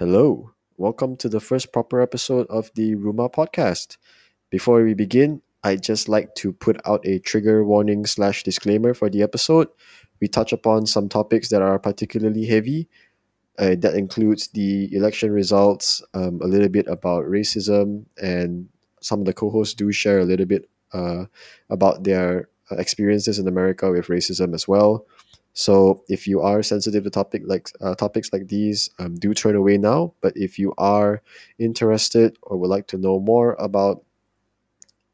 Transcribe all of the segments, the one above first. Hello, welcome to the first proper episode of the Ruma podcast. Before we begin, I'd just like to put out a trigger warning / disclaimer for the episode. We touch upon some topics that are particularly heavy. That includes the election results, a little bit about racism, and some of the co-hosts do share a little bit about their experiences in America with racism as well. So if you are sensitive to topics like these, do turn away now. But if you are interested or would like to know more about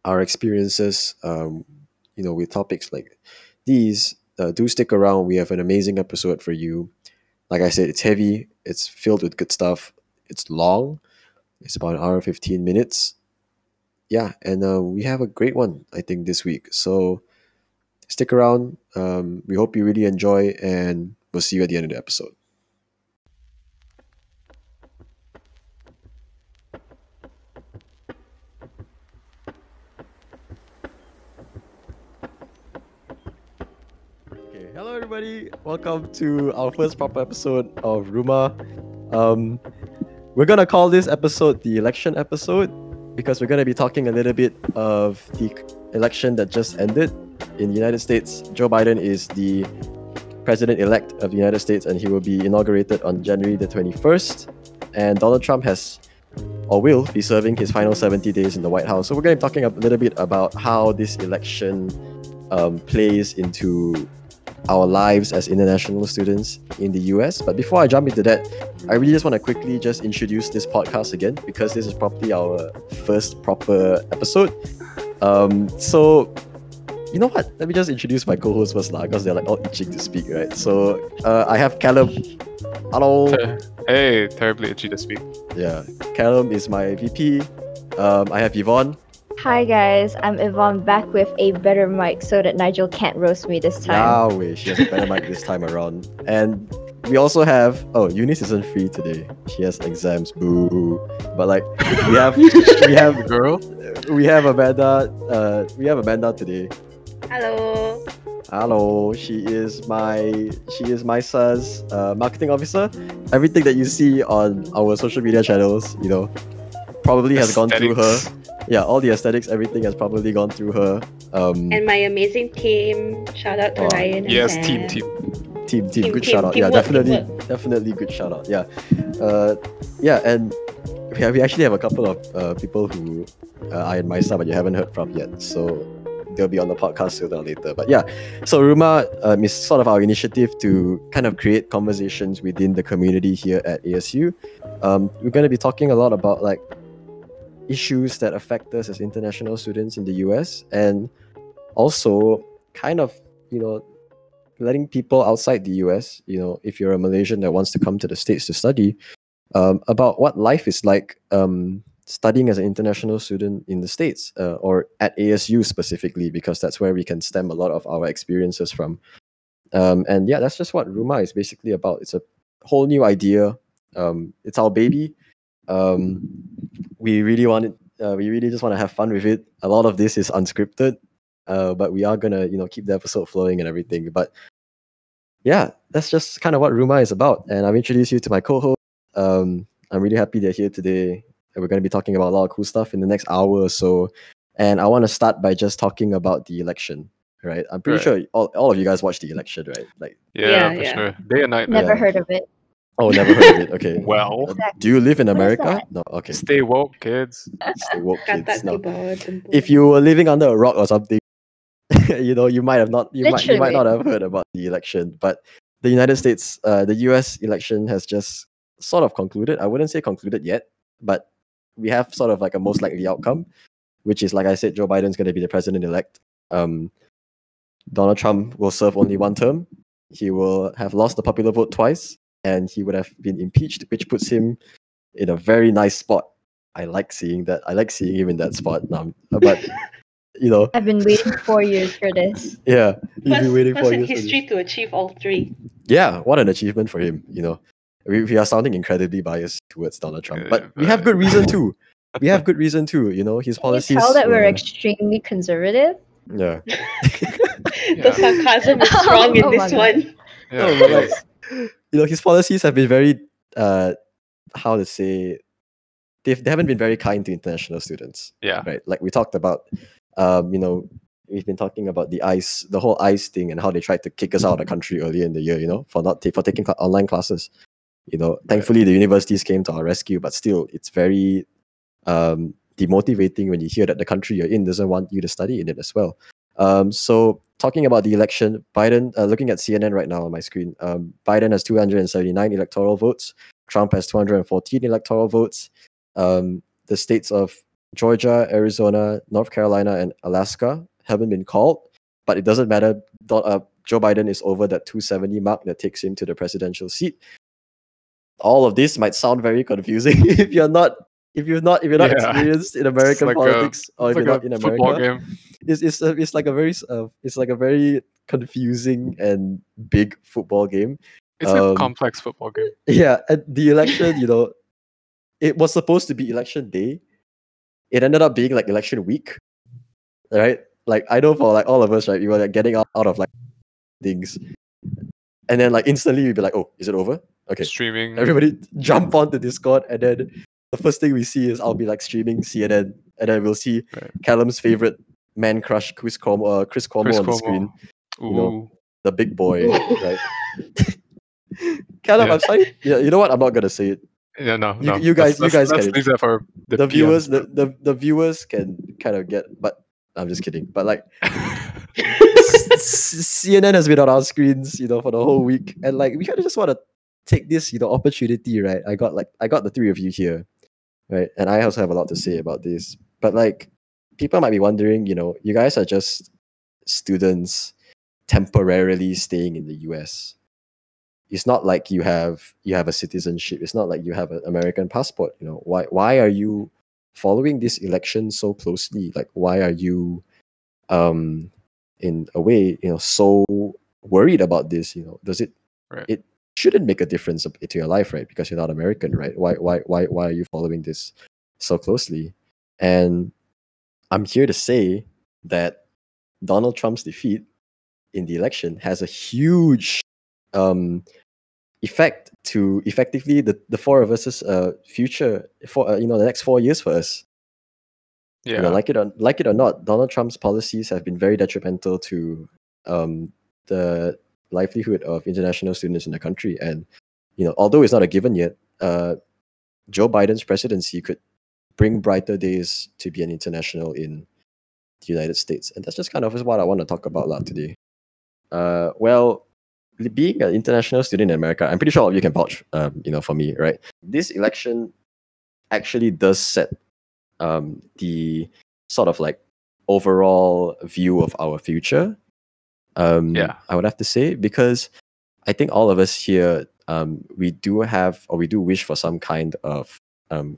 our experiences, with topics like these, do stick around. We have an amazing episode for you. Like I said, it's heavy. It's filled with good stuff. It's long. It's about an hour and 15 minutes. Yeah, and we have a great one, I think, this week. So stick around. We hope you really enjoy, and we'll see you at the end of the episode. Okay, hello everybody. Welcome to our first proper episode of Ruma. We're going to call this episode the election episode, because we're going to be talking a little bit of the election that just ended in the United States. Joe Biden is the president-elect of the United States, and he will be inaugurated on January the 21st. And Donald Trump has, or will, be serving his final 70 days in the White House. So we're going to be talking a little bit about how this election plays into our lives as international students in the US. But before I jump into that, I really just want to quickly just introduce this podcast again, because this is probably our first proper episode. So, you know what? Let me just introduce my co-hosts first, because they're all itching to speak, right? So, I have Callum. Hello. Hey, terribly itchy to speak. Yeah. Callum is my VP. I have Yvonne. Hi guys, I'm Yvonne, back with a better mic so that Nigel can't roast me this time. Yahweh, she has a better mic this time around. And we also have... Oh, Eunice isn't free today. She has exams, boo. But like, we have Amanda today. Hello. Hello, she is my SA's marketing officer. Everything that you see on our social media channels, probably has gone through her. Yeah, all the aesthetics, everything has probably gone through her. And my amazing team. Shout out to Ryan. Yes, and team. Good shout out. Yeah, definitely good shout out. Yeah, and we actually have a couple of people who are in my staff, but you haven't heard from yet. So they'll be on the podcast sooner or later. But yeah, so Ruma is sort of our initiative to kind of create conversations within the community here at ASU. We're going to be talking a lot about issues that affect us as international students in the US, and also kind of letting people outside the US, if you're a Malaysian that wants to come to the States to study, about what life is like studying as an international student in the States, or at ASU specifically, because that's where we can stem a lot of our experiences from. And yeah, that's just what Ruma is basically about. It's a whole new idea. It's our baby. We really just want to have fun with it. A lot of this is unscripted, but we are gonna, keep the episode flowing and everything. But yeah, that's just kind of what Ruma is about. And I've introduced you to my co-host. I'm really happy they're here today, and we're gonna be talking about a lot of cool stuff in the next hour or so. And I want to start by just talking about the election, right? I'm pretty sure all of you guys watched the election, right? Sure, day and night. Never heard of it. Oh, never heard of it. Okay. Well, do you live in America? No. Okay. Stay woke, kids. Stay woke, kids. No. If you were living under a rock or something, you might have not. You might not have heard about the election. But the United States, the U.S. election has just sort of concluded. I wouldn't say concluded yet, but we have sort of a most likely outcome, which is, like I said, Joe Biden's going to be the president-elect. Donald Trump will serve only one term. He will have lost the popular vote twice, and he would have been impeached, which puts him in a very nice spot. I like seeing that. I like seeing him in that spot now. But, I've been waiting 4 years for this. Yeah. He's been waiting 4 years in history to achieve all three. Yeah. What an achievement for him, We are sounding incredibly biased towards Donald Trump. But we have good reason too. His policies... Can you tell that we're extremely conservative? Yeah. The sarcasm is strong in this one. Yeah. No, his policies have been very how to say, they haven't been very kind to international students. Yeah. Right. Like we talked about, we've been talking about the whole ICE thing and how they tried to kick us out of the country earlier in the year, for taking online classes. Thankfully the universities came to our rescue, but still it's very demotivating when you hear that the country you're in doesn't want you to study in it as well. So talking about the election, Biden, looking at CNN right now on my screen, Biden has 279 electoral votes. Trump has 214 electoral votes. The states of Georgia, Arizona, North Carolina, and Alaska haven't been called, but it doesn't matter. Joe Biden is over that 270 mark that takes him to the presidential seat. All of this might sound very confusing if you're not experienced in American politics, or if you're not in America. It's like a very confusing and big football game. It's a complex football game. Yeah, at the election, it was supposed to be election day. It ended up being like election week, right? Like I know for like all of us, right? We were like getting out of like things, and then like instantly we'd be like, "Oh, is it over?" Okay, streaming. Everybody jump onto Discord, and then the first thing we see is I'll be like streaming CNN, and then we'll see Callum's favorite man crush, Chris Cuomo on the screen. Ooh. The big boy, right? Callum, I'm sorry. Yeah, you know what? I'm not gonna say it. Yeah, no. You guys can leave that for the viewers. The viewers can kind of get, but I'm just kidding. But like, CNN has been on our screens, for the whole week, and like, we kind of just want to take this, opportunity, right? I got the three of you here, right? And I also have a lot to say about this. But like, people might be wondering, you guys are just students temporarily staying in the US. It's not like you have a citizenship. It's not like you have an American passport. Why are you following this election so closely? Like, why are you, in a way, so worried about this? Does it? Right. It shouldn't make a difference to your life, right? Because you're not American, right? Why are you following this so closely? And I'm here to say that Donald Trump's defeat in the election has a huge effect to effectively the four of us's future for the next 4 years for us. Yeah, like it or not, Donald Trump's policies have been very detrimental to the livelihood of international students in the country. And although it's not a given yet, Joe Biden's presidency could bring brighter days to be an international in the United States, and that's just kind of what I want to talk about today. Being an international student in America, I'm pretty sure all of you can vouch, for me, right? This election actually does set the sort of like overall view of our future. I would have to say, because I think all of us here, we do wish for some kind of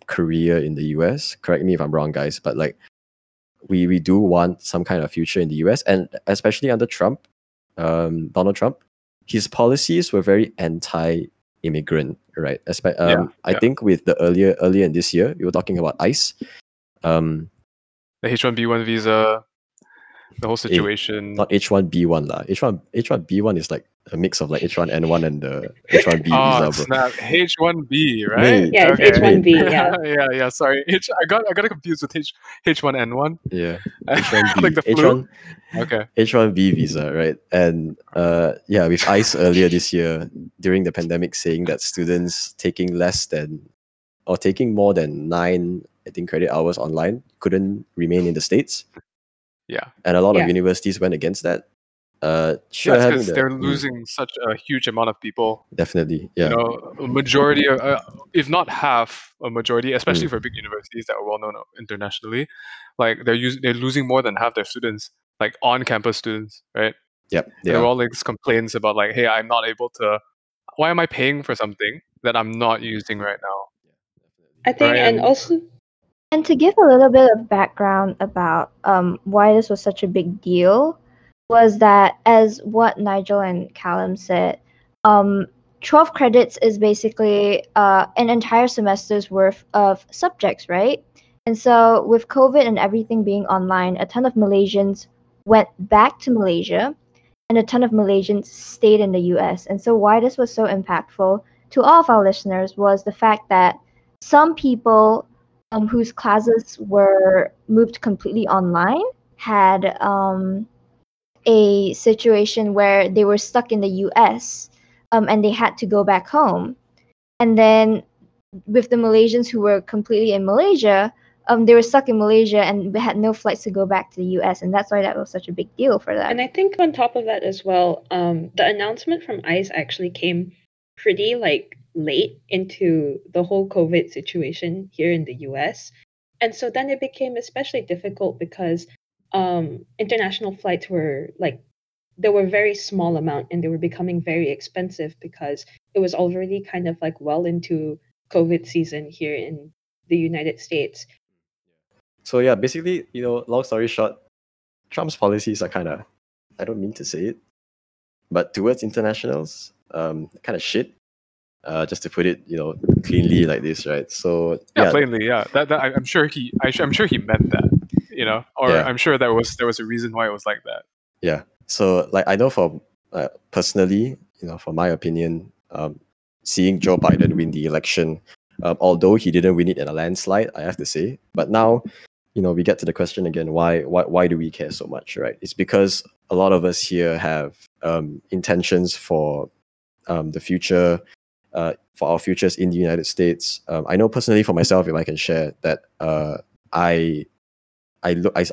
career in the US. Correct me if I'm wrong, guys, but like we do want some kind of future in the US, and especially under Trump, Donald Trump. His policies were very anti-immigrant, right? I think with the earlier in this year, we were talking about ICE. The H1B1 visa, the whole situation. Not H1B1 lah. H1B1 is like a mix of like H1N1 and the H1B visa. Snap. H1B, right? Mate. Yeah, it's okay. H1B. Yeah. yeah. Sorry, I got confused with H1N1. Yeah. H1B. Like the flu. Okay. H1B visa, right? And with ICE earlier this year during the pandemic, saying that students taking more than 9, I think, credit hours online couldn't remain in the States. Yeah. And a lot of universities went against that. Because they're losing such a huge amount of people. Definitely, yeah. A majority, if not half, a majority, especially for big universities that are well known internationally, like they're losing more than half their students, like on-campus students, right? Yep. There are all like complaints about like, hey, I'm not able to. Why am I paying for something that I'm not using right now? I think, right? and to give a little bit of background about why this was such a big deal. Was that, as what Nigel and Callum said, 12 credits is basically an entire semester's worth of subjects, right? And so with COVID and everything being online, a ton of Malaysians went back to Malaysia and a ton of Malaysians stayed in the US. And so why this was so impactful to all of our listeners was the fact that Some people whose classes were moved completely online had a situation where they were stuck in the US and they had to go back home. And then with the Malaysians who were completely in Malaysia, they were stuck in Malaysia and had no flights to go back to the U.S. And that's why that was such a big deal for them. And I think on top of that as well, the announcement from ICE actually came pretty late into the whole COVID situation here in the U.S. And so then it became especially difficult because international flights were there were very small amount and they were becoming very expensive because it was already kind of well into COVID season here in the United States. So yeah, basically, long story short, Trump's policies are kind of, I don't mean to say it, but towards internationals, kind of shit. Just to put it, cleanly like this, right? So yeah, plainly, yeah. That I'm sure he meant that, or yeah. I'm sure there was a reason why it was like that. Yeah. So I know for personally, for my opinion, seeing Joe Biden win the election. Although he didn't win it in a landslide, I have to say. But now, we get to the question again, why do we care so much, right? It's because a lot of us here have intentions for the future, for our futures in the United States. I know personally for myself, if I can share, that I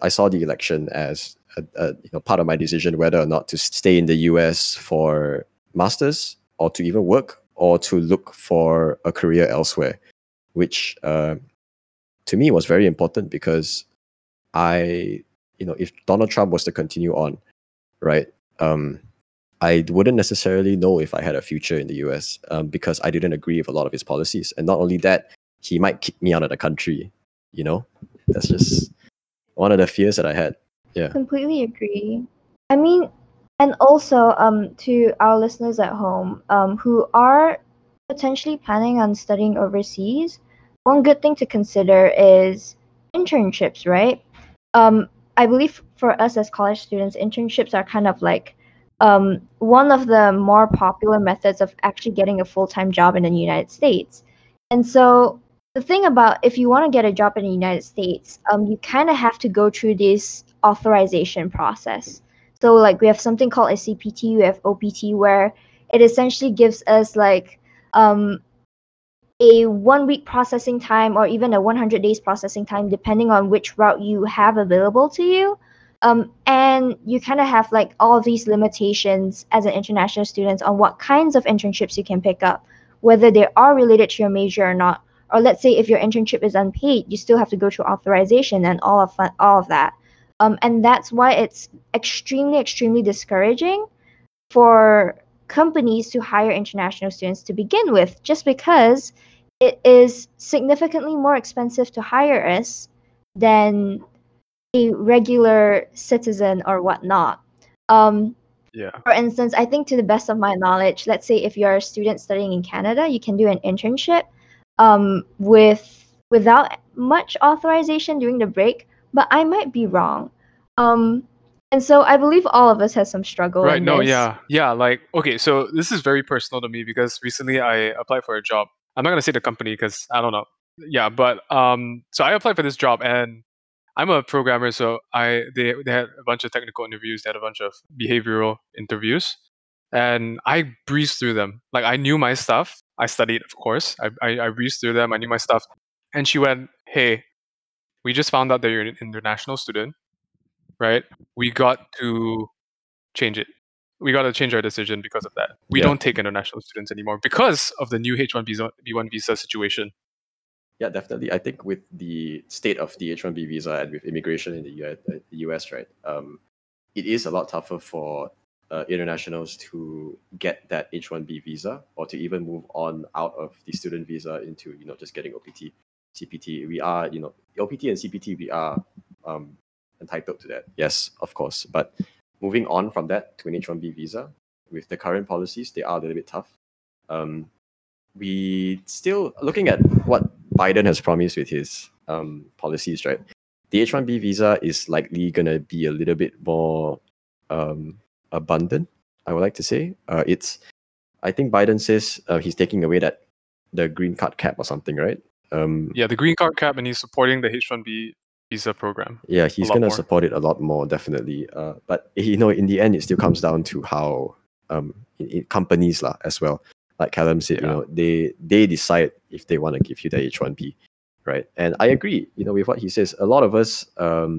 saw the election as a part of my decision whether or not to stay in the US for masters or to even work, or to look for a career elsewhere, which to me was very important because if Donald Trump was to continue on, right, I wouldn't necessarily know if I had a future in the US because I didn't agree with a lot of his policies. And not only that, he might kick me out of the country, That's just one of the fears that I had. Yeah. Completely agree. I mean, and also to our listeners at home who are potentially planning on studying overseas, one good thing to consider is internships, right? I believe for us as college students, internships are kind of one of the more popular methods of actually getting a full-time job in the United States. And so the thing about if you want to get a job in the United States, you kind of have to go through this authorization process. So we have something called a CPT, we have OPT, where it essentially gives us a 1 week processing time or even a 100 days processing time, depending on which route you have available to you. And you kind of have all of these limitations as an international student on what kinds of internships you can pick up, whether they are related to your major or not. Or let's say if your internship is unpaid, you still have to go through authorization and all of that. And that's why it's extremely, extremely discouraging for companies to hire international students to begin with, just because it is significantly more expensive to hire us than a regular citizen or whatnot. For instance, I think to the best of my knowledge, let's say if you're a student studying in Canada, you can do an internship without much authorization during the break. But I might be wrong. And so I believe all of us has some struggle. Right, in this. Yeah. Okay, so this is very personal to me because recently I applied for a job. I'm not going to say the company because I don't know. Yeah, but so I applied for this job and I'm a programmer. So they had a bunch of technical interviews. They had a bunch of behavioral interviews. And I breezed through them. I knew my stuff. I studied, of course. I breezed through them. I knew my stuff. And she went, hey, we just found out that you're an international student, right? We got to change it. We got to change our decision because of that. We don't take international students anymore because of the new H1B visa situation. Yeah, definitely. I think with the state of the H1B visa and with immigration in the US, right? It is a lot tougher for internationals to get that H1B visa or to even move on out of the student visa into, just getting OPT. CPT, we are, OPT and CPT, we are entitled to that. Yes, of course. But moving on from that to an H1B visa, with the current policies, they are a little bit tough. We still, looking at what Biden has promised with his policies, right? The H1B visa is likely going to be a little bit more abundant, I would like to say. I think Biden says he's taking away the green card cap or something, right? Yeah, the green card cap, and he's supporting the H1B visa program. Yeah, he's going to support it a lot more, definitely. But you know, in the end, it still comes down to how companies as well. Like Callum said, you know, they decide if they want to give you the H1B, right? And I agree, you know, with what he says. A lot of us, I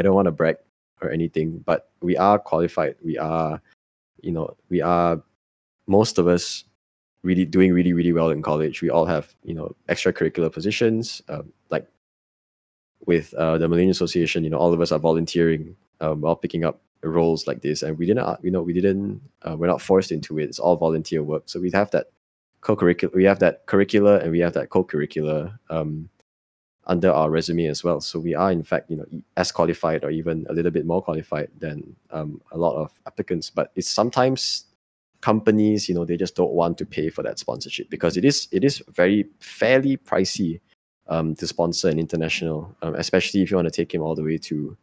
don't want to brag or anything, but we are qualified. We are, you know, we are, most of us, really doing really, really well in college. We all have, you know, extracurricular positions, like with the Millennium Association. You know, all of us are volunteering while picking up roles like this, and we're not forced into it. It's all volunteer work. So we have that co-curricular, we have that curricular, and we have that co-curricular under our resume as well. So we are, in fact, you know, as qualified or even a little bit more qualified than a lot of applicants. But it's sometimes companies, you know, they just don't want to pay for that sponsorship, because it is very fairly pricey to sponsor an international, especially if you want to take him all the way to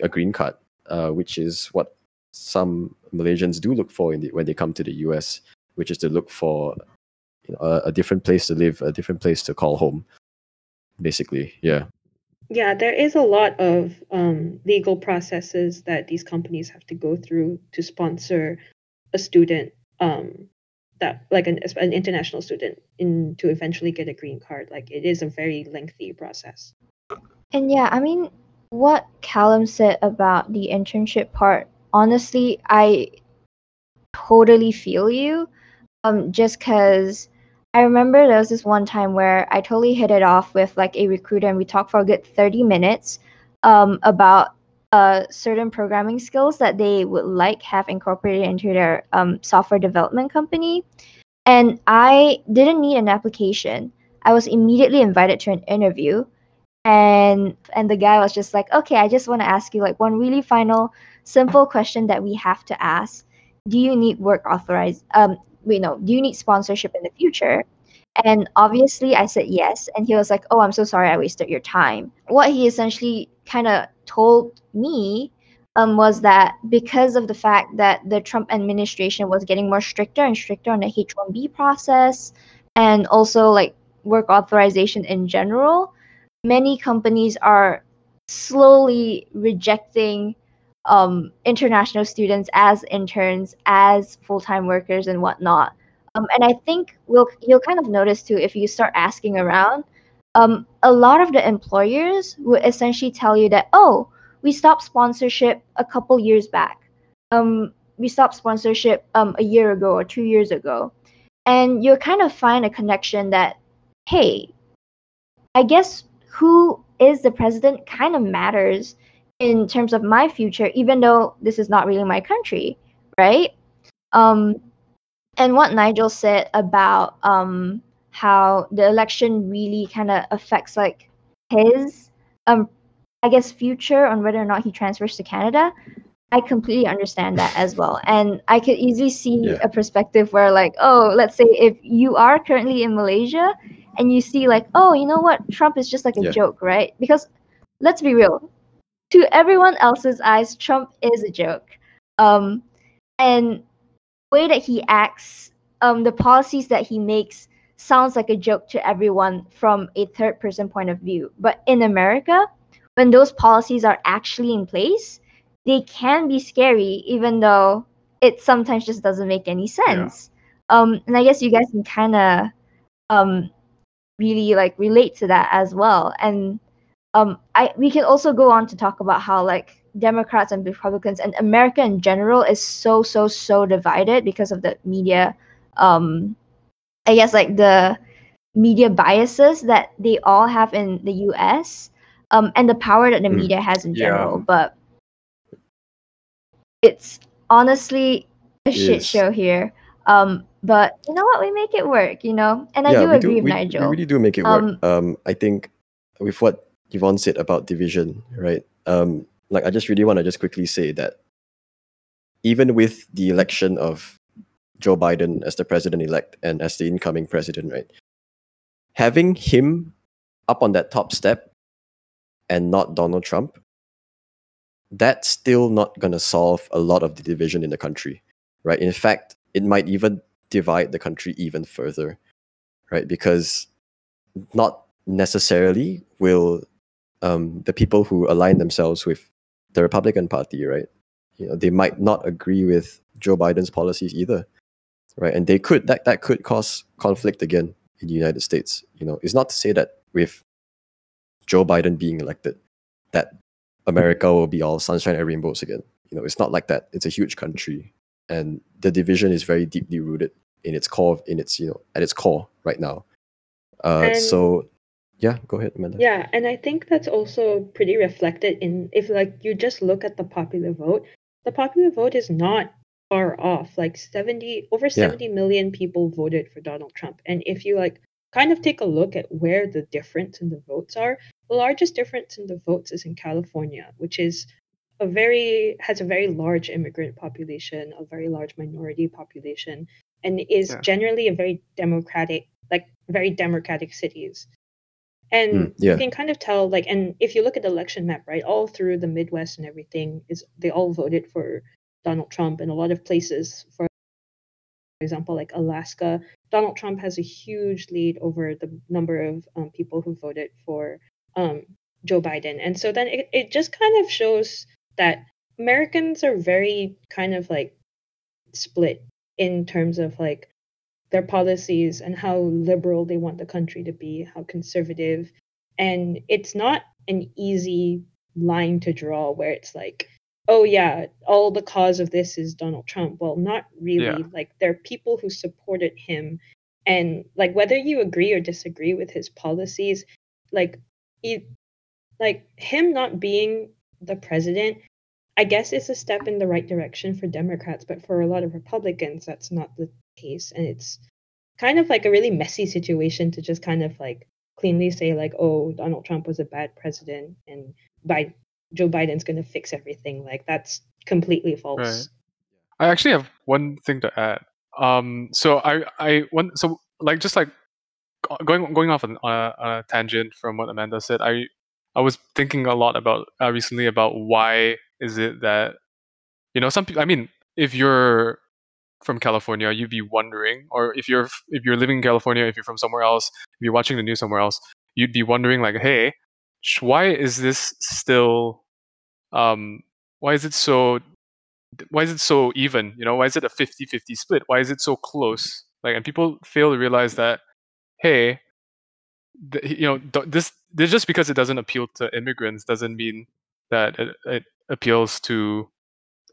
a green card, which is what some Malaysians do look for when they come to the US, which is to look for, you know, a different place to live, a different place to call home, basically. Yeah, there is a lot of legal processes that these companies have to go through to sponsor a student, that like an international student, in to eventually get a green card. Like, it is a very lengthy process. And yeah, I mean, what Callum said about the internship part, honestly, I totally feel you. Just because I remember there was this one time where I totally hit it off with like a recruiter, and we talked for a good 30 minutes about certain programming skills that they would like have incorporated into their software development company. And I didn't need an application. I was immediately invited to an interview. And the guy was just like, okay, I just want to ask you like one really final simple question that we have to ask. Do you need work authorized? Do you need sponsorship in the future? And obviously I said yes. And he was like, oh, I'm so sorry I wasted your time. What he essentially kind of told me was that because of the fact that the Trump administration was getting more stricter and stricter on the H1B process, and also like work authorization in general, many companies are slowly rejecting international students as interns, as full-time workers and whatnot. And I think you'll kind of notice too, if you start asking around, a lot of the employers would essentially tell you that, oh, we stopped sponsorship a couple years back. We stopped sponsorship a year ago or 2 years ago. And you'll kind of find a connection that, hey, I guess who is the president kind of matters in terms of my future, even though this is not really my country, right? And what Nigel said about how the election really kind of affects like his, I guess, future on whether or not he transfers to Canada, I completely understand that as well. And I could easily see a perspective where like, oh, let's say if you are currently in Malaysia and you see like, oh, you know what, Trump is just like a joke, right? Because let's be real, to everyone else's eyes, Trump is a joke. And the way that he acts, the policies that he makes sounds like a joke to everyone from a third-person point of view. But in America, when those policies are actually in place, they can be scary, even though it sometimes just doesn't make any sense. Yeah. And I guess you guys can kind of really like relate to that as well. And we can also go on to talk about how like Democrats and Republicans and America in general is so divided because of the media, I guess like the media biases that they all have in the US, and the power that the media has in general. But it's honestly a shit show here. But you know what? We make it work, you know? And I do agree with Nigel. We really do make it work. I think with what Yvonne said about division, right? Like, I just really want to just quickly say that even with the election of Joe Biden as the president-elect and as the incoming president, right? Having him up on that top step and not Donald Trump, that's still not going to solve a lot of the division in the country, right? In fact, it might even divide the country even further. right? Because not necessarily will the people who align themselves with the Republican Party, right? You know, they might not agree with Joe Biden's policies either, right? And they could that could cause conflict again in the United States. You know, it's not to say that with Joe Biden being elected, that America will be all sunshine and rainbows again. You know, it's not like that. It's a huge country, and the division is very deeply rooted in its core, at its core right now. Yeah, go ahead, Amanda. Yeah, and I think that's also pretty reflected in, if like you just look at the popular vote is not far off. Like 70 million people voted for Donald Trump. And if you like kind of take a look at where the difference in the votes are, the largest difference in the votes is in California, which is has a very large immigrant population, a very large minority population, and is generally a very democratic cities. And you can kind of tell, like, and if you look at the election map, right, all through the Midwest and everything, they all voted for Donald Trump. And a lot of places, for example, like Alaska, Donald Trump has a huge lead over the number of people who voted for Joe Biden. And so then it just kind of shows that Americans are very kind of like split in terms of like their policies and how liberal they want the country to be, how conservative. And it's not an easy line to draw where it's like, oh yeah, all the cause of this is Donald Trump. Well, not really. Yeah. Like there are people who supported him, and like whether you agree or disagree with his policies, like him not being the president, I guess it's a step in the right direction for Democrats, but for a lot of Republicans, that's not the case. And it's kind of like a really messy situation to just kind of like cleanly say like, oh, Donald Trump was a bad president and Joe Biden's going to fix everything. Like that's completely false. Right. I actually have one thing to add. Going off on a tangent from what Amanda said, I was thinking a lot about recently about why is it that, you know, some people, I mean, if you're from California, you'd be wondering, or if you're living in California, if you're from somewhere else, if you're watching the news somewhere else, you'd be wondering like, hey, why is it so even? You know, why is it a 50-50 split? Why is it so close? Like, and people fail to realize that, hey, just because it doesn't appeal to immigrants doesn't mean that it appeals to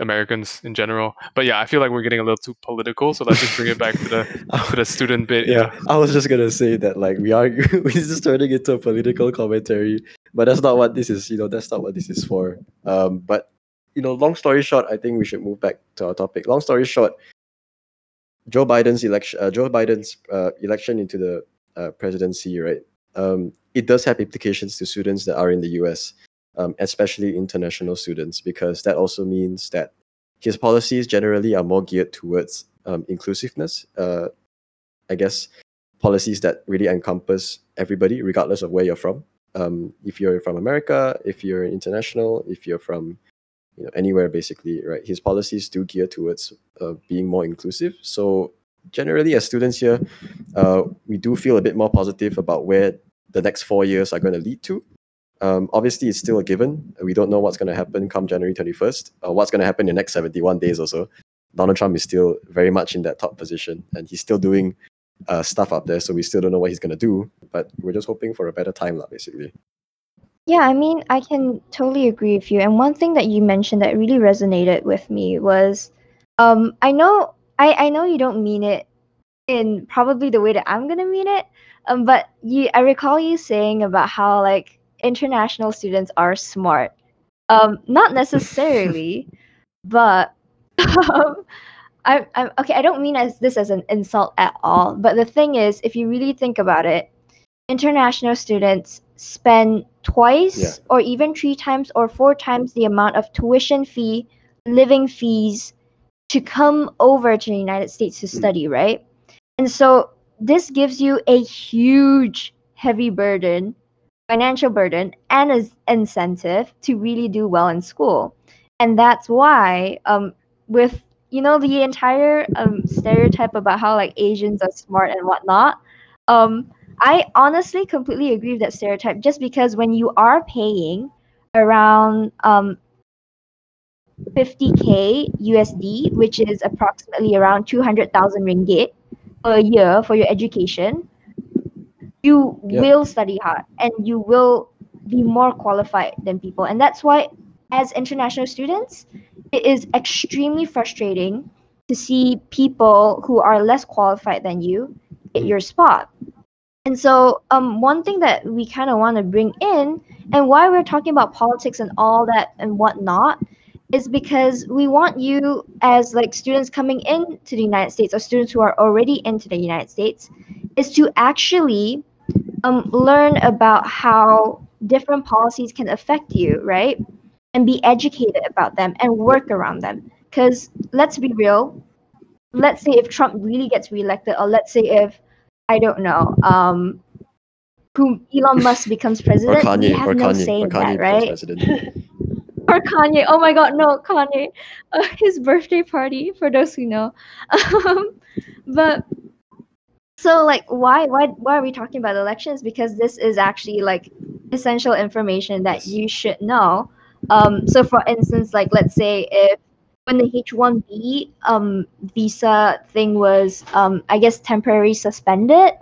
Americans in general. But yeah, I feel like we're getting a little too political, so let's just bring it back to the student bit. Yeah, I was just gonna say that like we're just turning into a political commentary, but that's not what this is. You know, that's not what this is for. But you know, long story short, I think we should move back to our topic. Long story short, Joe Biden's election into the presidency, right? It does have implications to students that are in the U.S. Especially international students, because that also means that his policies generally are more geared towards inclusiveness. I guess policies that really encompass everybody, regardless of where you're from. If you're from America, if you're international, if you're from anywhere, basically, right? His policies do gear towards being more inclusive. So generally, as students here, we do feel a bit more positive about where the next 4 years are going to lead to. Obviously, it's still a given. We don't know what's going to happen come January 21st, or what's going to happen in the next 71 days or so. Donald Trump is still very much in that top position, and he's still doing stuff up there, so we still don't know what he's going to do, but we're just hoping for a better time, basically. Yeah, I mean, I can totally agree with you. And one thing that you mentioned that really resonated with me was, I know you don't mean it in probably the way that I'm going to mean it, but I recall you saying about how, like, international students are smart. Not necessarily, but I'm okay. I don't mean this as an insult at all. But the thing is, if you really think about it, international students spend twice or even 3 times or 4 times the amount of tuition fee, living fees to come over to the United States to study, right? And so this gives you a huge, heavy burden, financial burden, and an incentive to really do well in school. And that's why with, the entire stereotype about how like Asians are smart and whatnot, I honestly completely agree with that stereotype, just because when you are paying around $50,000 USD, which is approximately around 200,000 ringgit a year for your education, you will study hard and you will be more qualified than people. And that's why, as international students, it is extremely frustrating to see people who are less qualified than you get your spot. And so one thing that we kind of want to bring in, and why we're talking about politics and all that and whatnot, is because we want you, as like students coming into the United States or students who are already into the United States, is to actually learn about how different policies can affect you, right? And be educated about them and work around them. Because let's be real, let's say if Trump really gets reelected, or let's say if, I don't know, whom Elon Musk becomes president, or Kanye, we have no say in that, right? Or Kanye, oh my god, no, Kanye. His birthday party, for those who know. But, so like, why are we talking about elections? Because this is actually like essential information that you should know. So for instance, like, let's say if when the H1B visa thing was, I guess, temporarily suspended,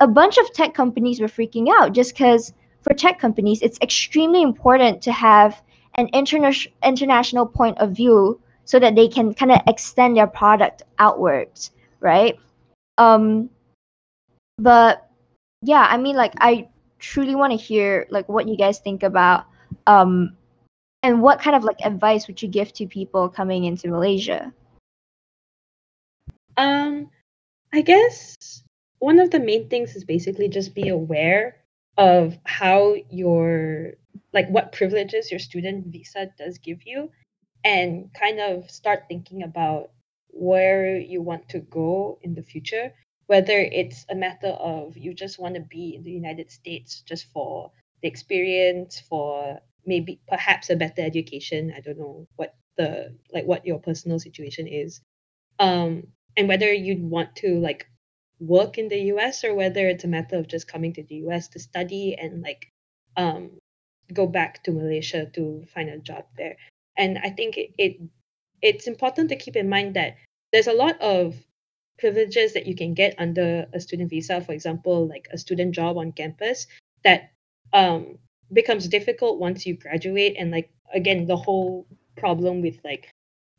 a bunch of tech companies were freaking out, just because for tech companies, it's extremely important to have an international point of view so that they can kind of extend their product outwards, right? But yeah, I mean, like, I truly want to hear like what you guys think about and what kind of like advice would you give to people coming into Malaysia? I guess one of the main things is basically just be aware of how your, like, what privileges your student visa does give you, and kind of start thinking about where you want to go in the future, whether it's a matter of you just want to be in the United States just for the experience, for maybe perhaps a better education. I don't know what the, like, what your personal situation is, and whether you'd want to like work in the US, or whether it's a matter of just coming to the US to study and like go back to Malaysia to find a job there. And I think it's important to keep in mind that there's a lot of privileges that you can get under a student visa, for example, like a student job on campus, that becomes difficult once you graduate. And like, again, the whole problem with like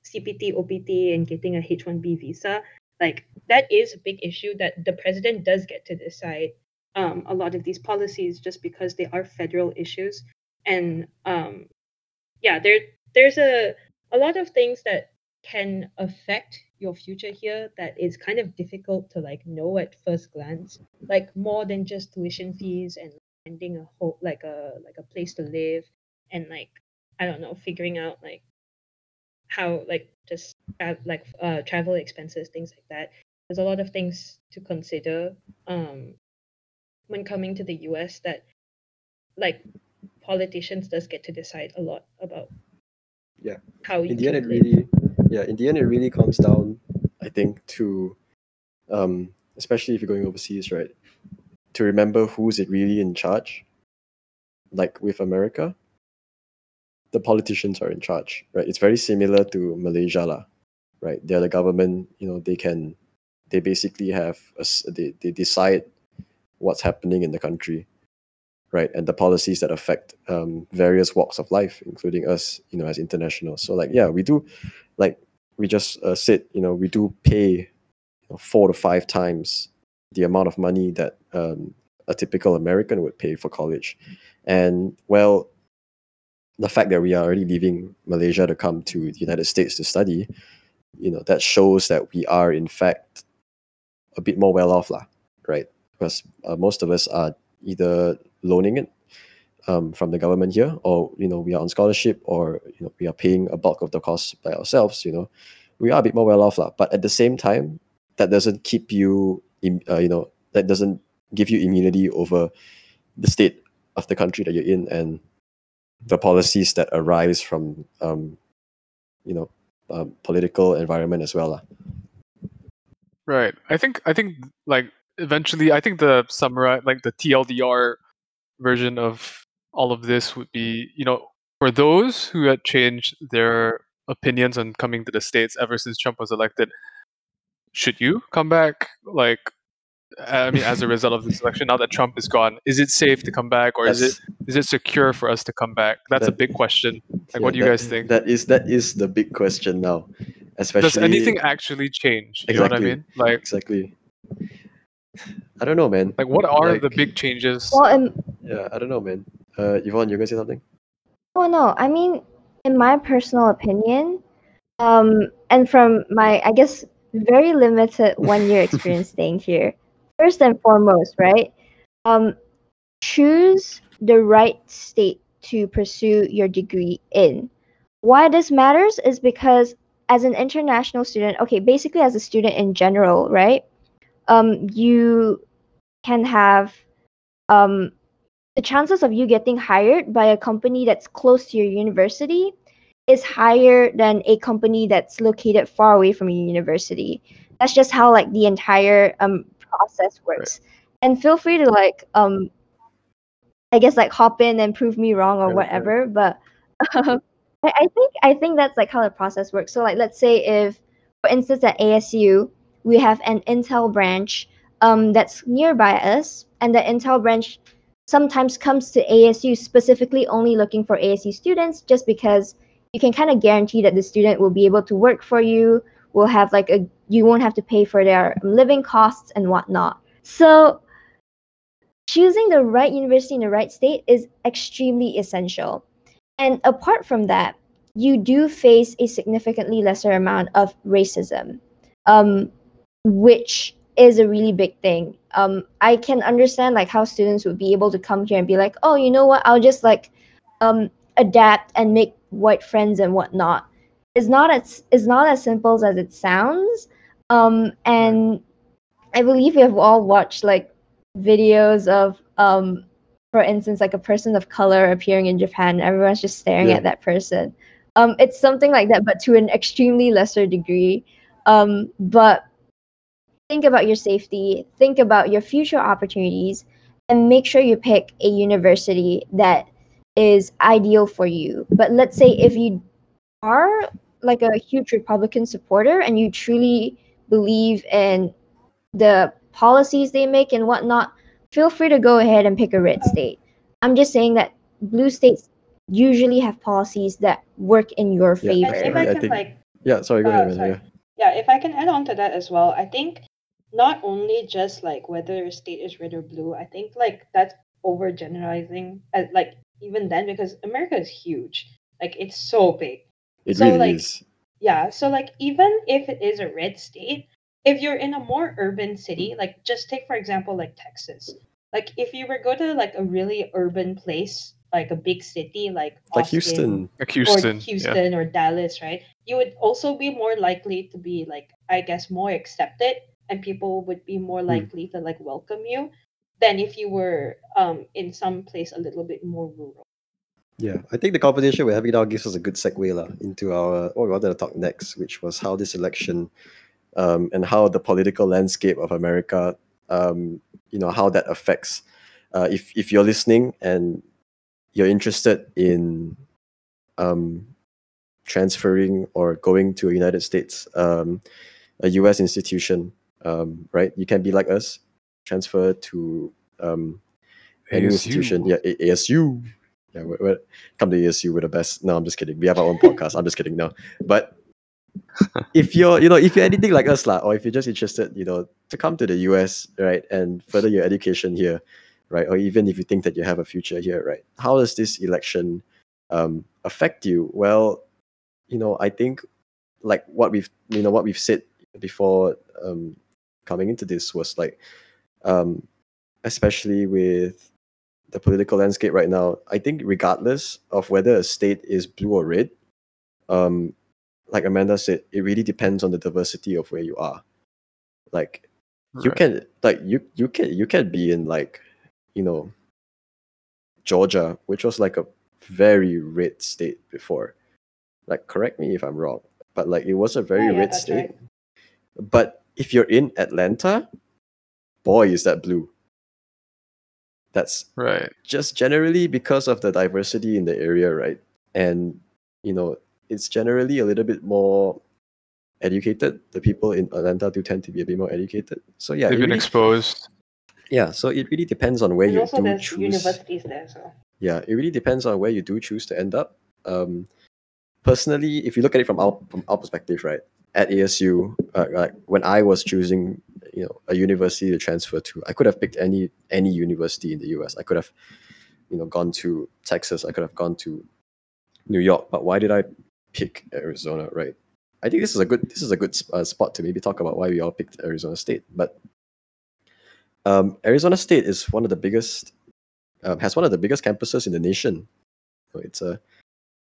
CPT, OPT, and getting a H1B visa, like, that is a big issue that the president does get to decide a lot of these policies, just because they are federal issues. And yeah, there's a lot of things that can affect your future here that is kind of difficult to like know at first glance, like more than just tuition fees and finding a whole, like a place to live, and like, I don't know, figuring out like how, like, just like travel expenses, things like that. There's a lot of things to consider when coming to the US that like politicians does get to decide a lot about. Yeah, how in the end it really, yeah, in the end it really comes down, I think, to especially if you're going overseas, right, to remember who's it really in charge. Like with America, the politicians are in charge, right? It's very similar to Malaysia, lah, right? They're the government, you know, they basically have, they decide what's happening in the country, right? And the policies that affect various walks of life, including us, you know, as internationals. So like, yeah, we do, like we just said, you know, we do pay, you know, 4 to 5 times the amount of money that a typical American would pay for college. And well, the fact that we are already leaving Malaysia to come to the United States to study, you know, that shows that we are in fact a bit more well off, lah, right? Because most of us are either loaning it from the government here, or, you know, we are on scholarship, or, you know, we are paying a bulk of the cost by ourselves. You know, we are a bit more well off, lah. But at the same time, that doesn't keep you, you know, that doesn't give you immunity over the state of the country that you're in, and the policies that arise from, you know, political environment as well, lah. Right. I think like eventually, I think the summary, like the TLDR version of all of this would be, you know, for those who had changed their opinions on coming to the States ever since Trump was elected, should you come back? Like, I mean, as a result of this election, now that Trump is gone, is it safe to come back, or is it secure for us to come back? That's a big question. Like, what do you guys think? That is the big question now. Especially, does anything actually change? You know what I mean? Like, exactly. I don't know, man. Like, what are the big changes? Well, yeah, I don't know, man. Yvonne, you're gonna say something? Oh no, I mean, in my personal opinion, and from my, I guess, very limited 1 year experience staying here, first and foremost, right? Choose the right state to pursue your degree in. Why this matters is because as an international student, okay, basically as a student in general, right? You can have the chances of you getting hired by a company that's close to your university is higher than a company that's located far away from your university. That's just how like the entire process works. Right. And feel free to like I guess like hop in and prove me wrong or whatever. But I think that's like how the process works. So like let's say if, for instance, at ASU, we have an Intel branch that's nearby us, and the Intel branch sometimes comes to ASU specifically only looking for ASU students, just because you can kind of guarantee that the student will be able to work for you, will have like you won't have to pay for their living costs and whatnot. So choosing the right university in the right state is extremely essential. And apart from that, you do face a significantly lesser amount of racism, which is a really big thing. I can understand like how students would be able to come here and be like, oh, you know what, I'll just like adapt and make white friends and whatnot. It's not as simple as it sounds. And I believe we have all watched like videos of for instance, like a person of color appearing in Japan. Everyone's just staring at that person. It's something like that, but to an extremely lesser degree. But think about your safety, think about your future opportunities, and make sure you pick a university that is ideal for you. But let's say if you are like a huge Republican supporter and you truly believe in the policies they make and whatnot, feel free to go ahead and pick a red state. I'm just saying that blue states usually have policies that work in your favor. If I can add on to that as well, I think not only just like whether a state is red or blue, I think like that's overgeneralizing, like even then, because America is huge. Like it's so big. It really is. Yeah. So like even if it is a red state, if you're in a more urban city, like just take for example like Texas. Like if you were go to like a really urban place, like a big city like Austin, Houston or Dallas, right? You would also be more likely to be like, I guess, more accepted, and people would be more likely to like welcome you than if you were in some place a little bit more rural. Yeah, I think the conversation we're having now gives us a good segue into our what we wanted to talk next, which was how this election and how the political landscape of America, you know, how that affects. If you're listening and you're interested in transferring or going to a United States, a U.S. institution, right? You can be like us, transfer to an institution. Yeah, ASU. Yeah, we're, come to ASU, we're the best. No, I'm just kidding. We have our own podcast. I'm just kidding now. But if you're anything like us, or if you're just interested, you know, to come to the US, right, and further your education here, right, or even if you think that you have a future here, right, how does this election affect you? Well, you know, I think like what we've said before coming into this was like, especially with the political landscape right now, I think regardless of whether a state is blue or red, like Amanda said, it really depends on the diversity of where you are. Like you can like you can be in like, you know, Georgia, which was like a very red state before. Like, correct me if I'm wrong, but like it was a very red state. Right. But if you're in Atlanta, boy, is that blue. That's right. Just generally because of the diversity in the area, right? And, you know, it's generally a little bit more educated. The people in Atlanta do tend to be a bit more educated. So yeah, they've been really exposed. Yeah, so it really depends on where and you also do there's choose. Universities there, so. Yeah, it really depends on where you do choose to end up. Personally, if you look at it from our perspective, right, at ASU, like when I was choosing, you know, a university to transfer to, I could have picked any university in the US. I could have, you know, gone to Texas. I could have gone to New York. But why did I pick Arizona, right? I think this is a good spot to maybe talk about why we all picked Arizona State. But Arizona State is one of the biggest, has one of the biggest campuses in the nation. So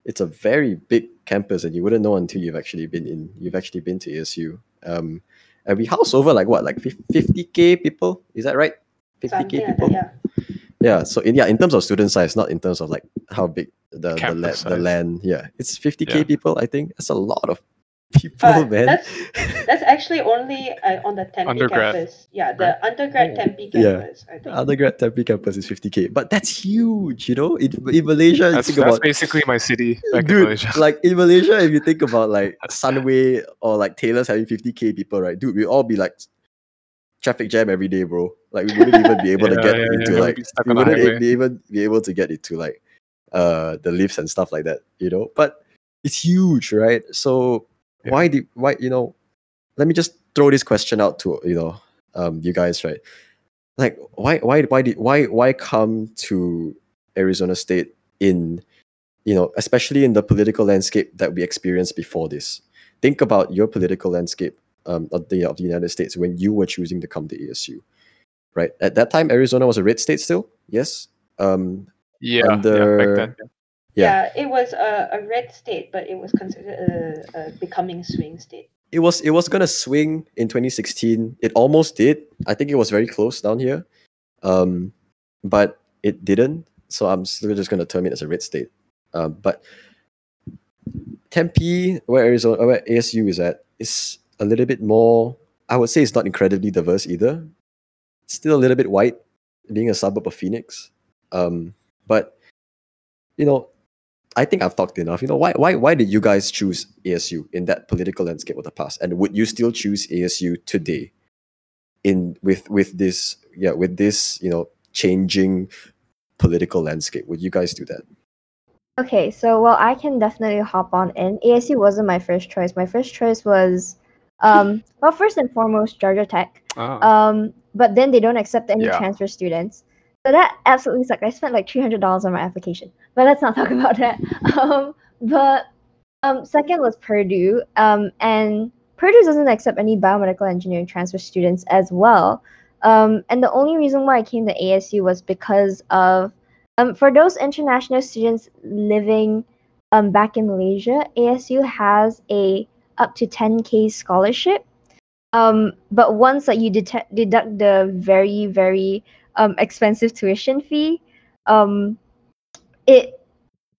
it's a very big campus, and you wouldn't know until you've actually been to ASU. And we house over like 50k people, is that right? 50k people. Yeah. So in terms of student size, not in terms of like how big the land. Yeah, it's 50k people. I think that's a lot of people, man. That's actually only on the Tempe campus. Yeah, the undergrad Tempe campus. Yeah. I think. Undergrad Tempe campus is 50k, but that's huge, you know. In Malaysia, that's basically my city. In Malaysia, if you think about like Sunway or like Taylor's having 50k people, right, dude, we'd all be like traffic jam every day, bro. Like we wouldn't even be able to get into like we wouldn't even be able to get into like the lifts and stuff like that, you know. But it's huge, right? So. Yeah. Why you know? Let me just throw this question out to you guys, right? Like why come to Arizona State in, you know, especially in the political landscape that we experienced before this? Think about your political landscape of the United States when you were choosing to come to ASU, right? At that time, Arizona was a red state still. Yes. Back then. Yeah. Yeah, it was a red state, but it was considered a becoming swing state. It was gonna swing in 2016. It almost did. I think it was very close down here, but it didn't. So I'm still just gonna term it as a red state. But Tempe, where ASU is at, is a little bit more. I would say it's not incredibly diverse either. It's still a little bit white, being a suburb of Phoenix. But you know. I think I've talked enough. You know, why did you guys choose ASU in that political landscape of the past? And would you still choose ASU today with this, you know, changing political landscape? Would you guys do that? Okay, so I can definitely hop on in. ASU wasn't my first choice. My first choice was first and foremost Georgia Tech. But then they don't accept any transfer students. So that absolutely sucked. I spent like $300 on my application, but let's not talk about that. Second was Purdue, and Purdue doesn't accept any biomedical engineering transfer students as well. And the only reason why I came to ASU was because of, for those international students living back in Malaysia, ASU has a up to 10K scholarship. But once you deduct the very, very expensive tuition fee, it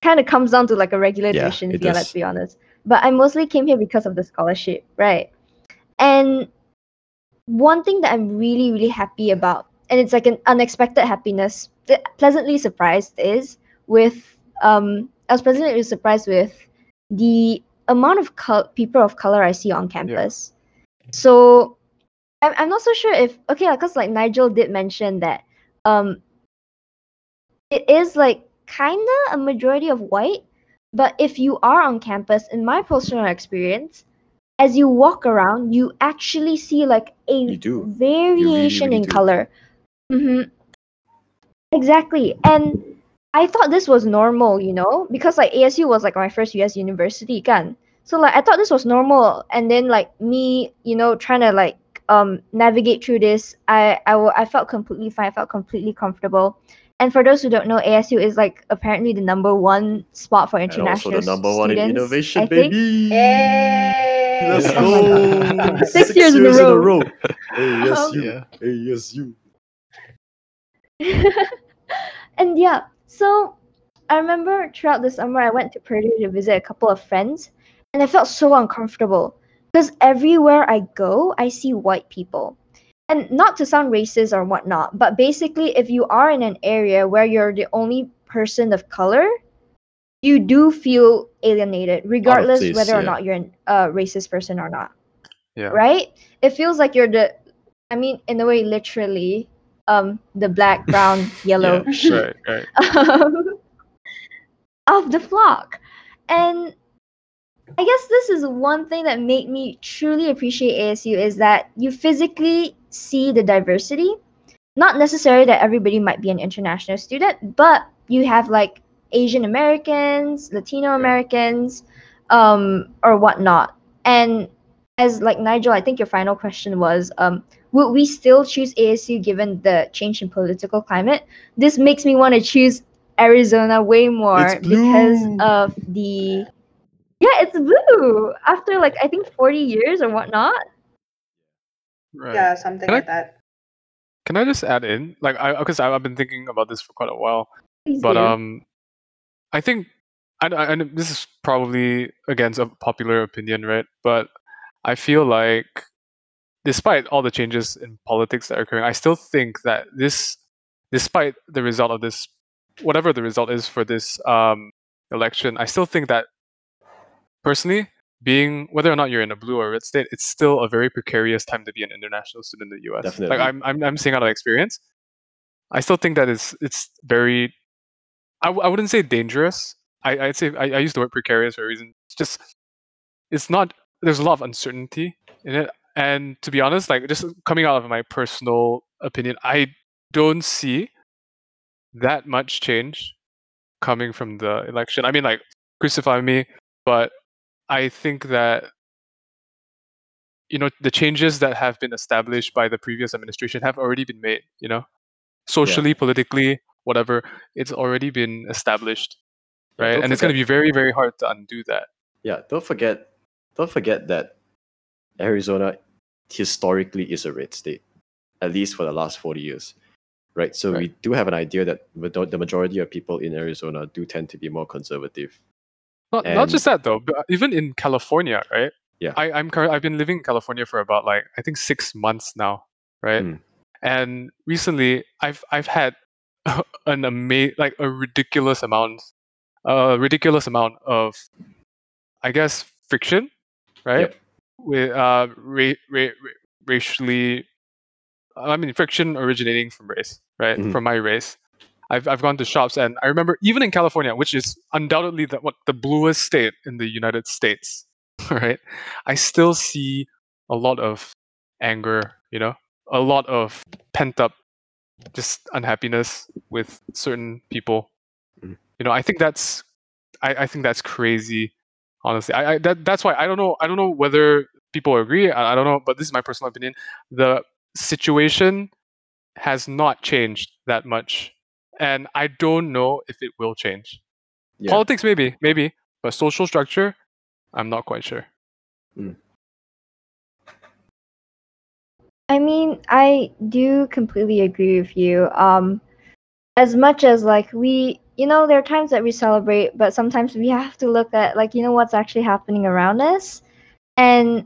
kind of comes down to like a regular tuition fee, let's be honest. But I mostly came here because of the scholarship, right? And one thing that I'm really, really happy about, and it's like an unexpected happiness, I was pleasantly surprised with the amount of people of color I see on campus. Yeah. So I'm not so sure if, because like Nigel did mention that it is like kind of a majority of white, but if you are on campus, in my personal experience, as you walk around, you actually see like a variation in color. Mm-hmm. Exactly. And I thought this was normal, you know, because like ASU was like my first US university, kan? So like I thought this was normal. And then like me, you know, trying to like, navigate through this, I felt completely fine. I felt completely comfortable. And for those who don't know, ASU is like apparently the #1 spot for international students. And also the #1 in innovation, baby. Hey. Let's go. Six years in a row. ASU. And yeah, so I remember throughout the summer I went to Purdue to visit a couple of friends, and I felt so uncomfortable. Because everywhere I go, I see white people. And not to sound racist or whatnot, but basically if you are in an area where you're the only person of color, you do feel alienated, regardless whether or not you're a racist person or not. Yeah. Right? It feels like you're the, I mean, in a way, literally, the black, brown, yellow sheep of the flock. And I guess this is one thing that made me truly appreciate ASU is that you physically see the diversity. Not necessarily that everybody might be an international student, but you have like Asian Americans, Latino Americans, or whatnot. And as like Nigel, I think your final question was, would we still choose ASU given the change in political climate? This makes me want to choose Arizona way more because of the... Yeah, it's blue after like I think 40 years or whatnot. Right. Yeah, something like that. Can I just add in? Like, because I've been thinking about this for quite a while, I think, and this is probably against a popular opinion, right? But I feel like, despite all the changes in politics that are occurring, I still think that this, despite the result of this, whatever the result is for this election, I still think that. Personally, being whether or not you're in a blue or red state, it's still a very precarious time to be an international student in the US. Definitely. Like I'm saying out of experience, I still think that it's very, I wouldn't say dangerous. I'd say I use the word precarious for a reason. It's just there's a lot of uncertainty in it. And to be honest, like just coming out of my personal opinion, I don't see that much change coming from the election. I mean, like crucify me, but I think that, you know, the changes that have been established by the previous administration have already been made, you know, socially, politically, whatever, it's already been established, right? And it's going to be very, very hard to undo that. Yeah, don't forget that Arizona historically is a red state, at least for the last 40 years, right? So we do have an idea that the majority of people in Arizona do tend to be more conservative. Not just that though, but even in California, right? Yeah, I've been living in California for about like I think 6 months now, right? Mm. And recently, I've had a ridiculous amount of, I guess, friction, right? Yep. With racially, I mean, friction originating from race, right? Mm-hmm. From my race. I've gone to shops and I remember even in California, which is undoubtedly the bluest state in the United States, right? I still see a lot of anger, you know, a lot of pent up, just unhappiness with certain people. Mm-hmm. You know, I think that's crazy, honestly. That's why I don't know whether people agree. I don't know, but this is my personal opinion. The situation has not changed that much. And I don't know if it will change. Yeah. Politics, maybe, but social structure, I'm not quite sure. Mm. I mean, I do completely agree with you. As much as like we, you know, there are times that we celebrate, but sometimes we have to look at like, you know, what's actually happening around us, and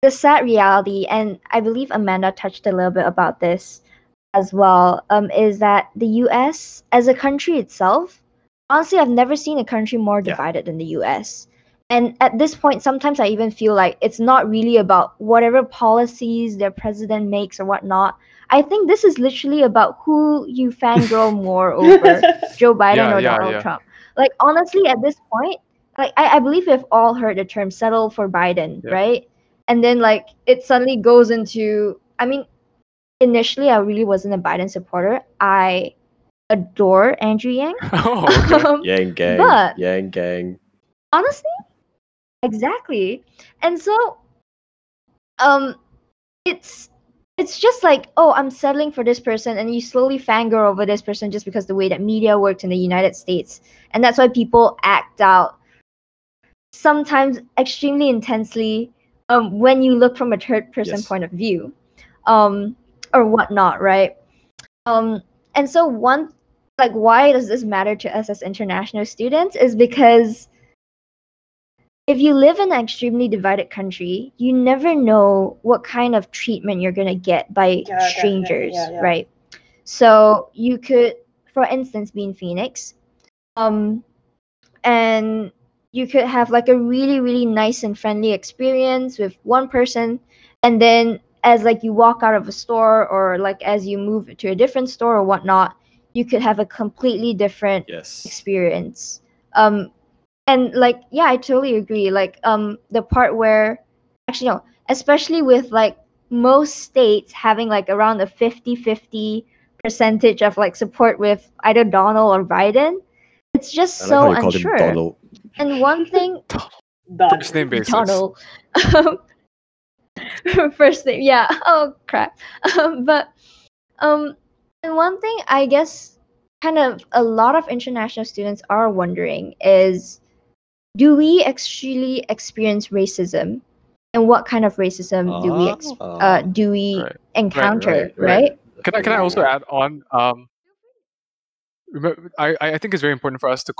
the sad reality. And I believe Amanda touched a little bit about this as well, is that the US as a country itself, honestly, I've never seen a country more divided than the US. And at this point, sometimes I even feel like it's not really about whatever policies their president makes or whatnot. I think this is literally about who you fangirl more over, Joe Biden or Donald Trump. Like, honestly, at this point, like I believe we've all heard the term settle for Biden, right? And then like it suddenly goes into, I mean, initially, I really wasn't a Biden supporter. I adore Andrew Yang. Oh, okay. Yang gang. Honestly, exactly. And so, it's just like, oh, I'm settling for this person, and you slowly fangirl over this person just because the way that media worked in the United States, and that's why people act out sometimes extremely intensely when you look from a third person point of view. Or whatnot, right? And so one, like, why does this matter to us as international students is because If you live in an extremely divided country, you never know what kind of treatment you're going to get by strangers, right? So you could, for instance, be in Phoenix, and you could have like a really, really nice and friendly experience with one person, and then as like you walk out of a store or like as you move to a different store or whatnot, you could have a completely different experience. And like, yeah, I totally agree. Like, the part where, actually, no, especially with like most states having like around a 50-50 percentage of like support with either Donald or Biden, it's just so unsure. And one thing, first name basis. Donald, first name, yeah. Oh crap. And one thing I guess kind of a lot of international students are wondering is, do we actually experience racism, and what kind of racism do we encounter? Right. Can I also add on? Remember, I think it's very important for us to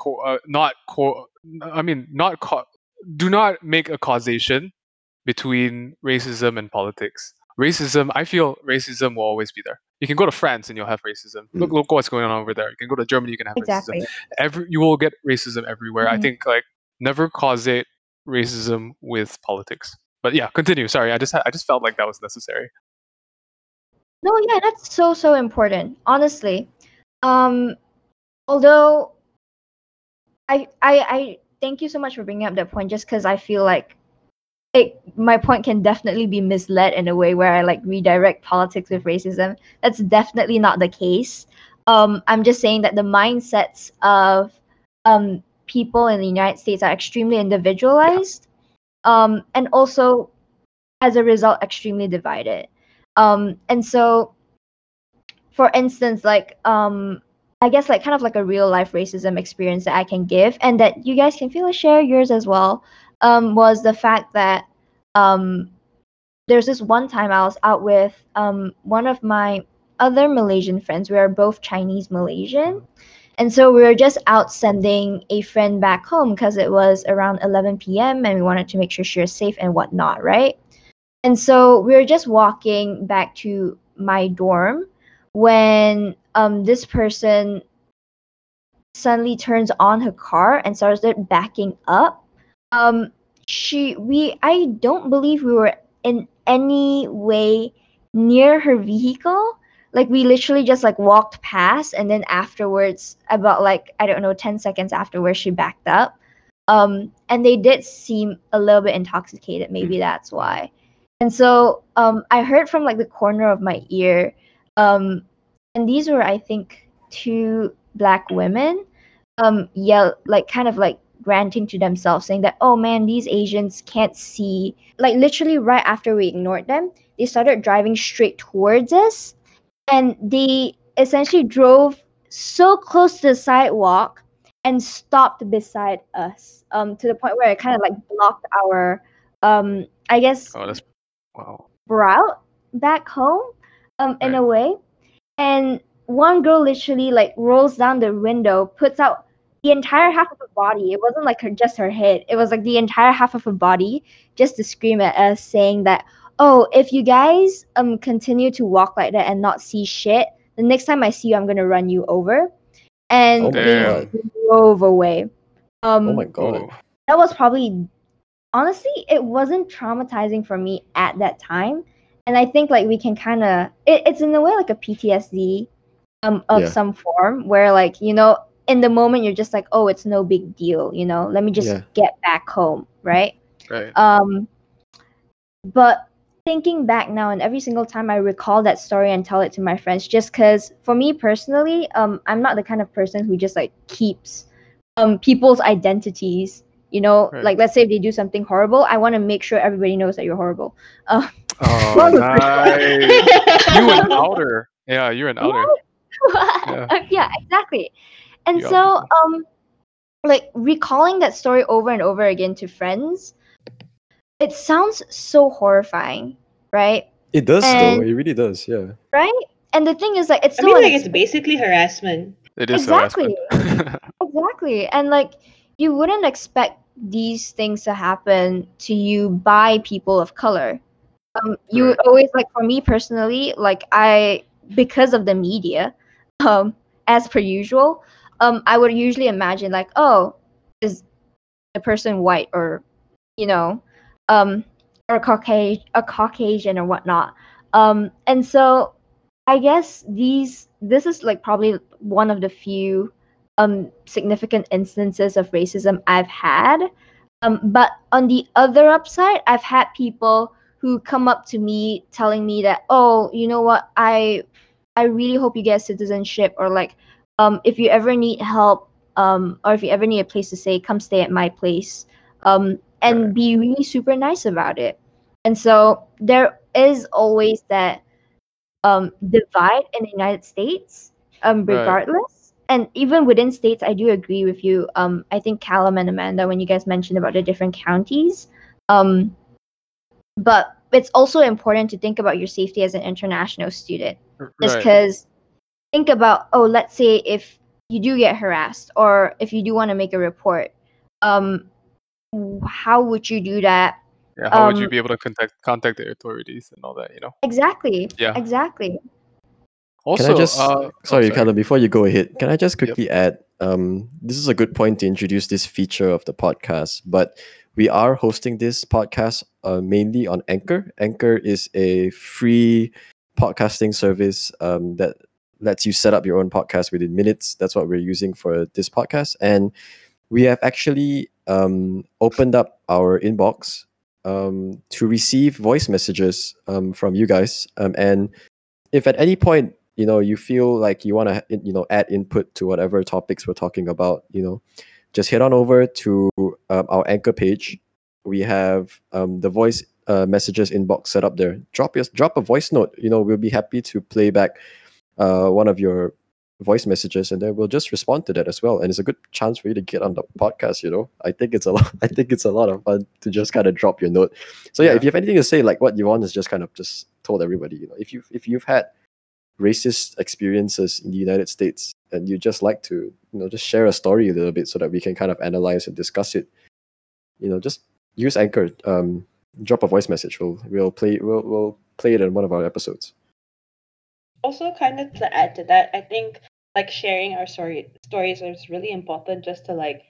do not make a causation between racism and politics. Racism, I feel racism will always be there. You can go to France and you'll have racism. Look what's going on over there. You can go to Germany, you can have racism. You will get racism everywhere. I think like never causate racism with politics. But yeah, continue. Sorry, I just felt like that was necessary. No, yeah, that's so important. Honestly, although I thank you so much for bringing up that point, just because I feel like my point can definitely be misled in a way where I like redirect politics with racism. That's definitely not the case. I'm just saying that the mindsets of people in the United States are extremely individualized, and also as a result extremely divided. And so, for instance, like I guess like kind of like a real life racism experience that I can give, and that you guys can feel and share yours as well. Was the fact that there's this one time I was out with one of my other Malaysian friends. We are both Chinese Malaysian. And so we were just out sending a friend back home because it was around 11 p.m. and we wanted to make sure she was safe and whatnot, right? And so we were just walking back to my dorm when this person suddenly turns on her car and started backing up. I don't believe we were in any way near her vehicle. Like we literally just like walked past, and then afterwards, about like, I don't know, 10 seconds afterwards, she backed up. And they did seem a little bit intoxicated. Maybe that's why. And so, I heard from like the corner of my ear, and these were, I think, two Black women, yell, like kind of like ranting to themselves, saying that, oh man, these Asians can't see. Like literally right after we ignored them, they started driving straight towards us, and they essentially drove so close to the sidewalk and stopped beside us, to the point where it kind of like blocked our route back home, in a way. And one girl literally like rolls down the window, puts out the entire half of her body. It wasn't like just her head. It was like the entire half of her body, just to scream at us, saying that, oh, if you guys continue to walk like that and not see shit, the next time I see you, I'm gonna run you over. And they drove away. Oh my god. That was probably, honestly, it wasn't traumatizing for me at that time. And I think like we can kind of, it's in a way like a PTSD of some form, where like, you know, in the moment you're just like, oh, it's no big deal, you know, let me just get back home, right? But thinking back now, and every single time I recall that story and tell it to my friends, just because for me personally, I'm not the kind of person who just like keeps people's identities, you know, like let's say if they do something horrible, I want to make sure everybody knows that you're horrible. Nice. You're an outer. Yeah, exactly. And so, like recalling that story over and over again to friends, it sounds so horrifying, right? It does, though. It really does, yeah. Right? And the thing is, like, it's so. It's basically harassment. It is harassment. Exactly. And like, you wouldn't expect these things to happen to you by people of color. You would always, like, for me personally, like, I, because of the media, as per usual, I would usually imagine, like, oh, is the person white, or, you know, or a Caucasian or whatnot. And so I guess this is, like, probably one of the few significant instances of racism I've had. But on the other upside, I've had people who come up to me telling me that, oh, you know what, I really hope you get citizenship, or, like, if you ever need help, or if you ever need a place to stay, come stay at my place, and be really super nice about it. And so there is always that divide in the United States, regardless. Right. And even within states, I do agree with you. I think Callum and Amanda, when you guys mentioned about the different counties, but it's also important to think about your safety as an international student. Just because, think about, oh, let's say if you do get harassed, or if you do want to make a report, how would you do that? Yeah, how would you be able to contact the authorities and all that, you know? Exactly. Yeah. Exactly. Also, can I just, sorry, Callum, before you go ahead, can I just quickly add, this is a good point to introduce this feature of the podcast, but we are hosting this podcast mainly on Anchor. Anchor is a free podcasting service that lets you set up your own podcast within minutes. That's what we're using for this podcast. And we have actually opened up our inbox to receive voice messages from you guys. And if at any point, you know, you feel like you want to, you know, add input to whatever topics we're talking about, you know, just head on over to our Anchor page. We have the voice messages inbox set up there. Drop a voice note. You know, we'll be happy to play back one of your voice messages, and then we'll just respond to that as well. And it's a good chance for you to get on the podcast. You know, I think it's a lot of fun to just kind of drop your note. So yeah, if you have anything to say, like what you want is just kind of just told everybody. You know, if you've had racist experiences in the United States, and you just like to, you know, just share a story a little bit so that we can kind of analyze and discuss it, you know, just use Anchor. Drop a voice message. We'll play it in one of our episodes. Also, kind of to add to that, I think, like, sharing our stories is really important, just to, like,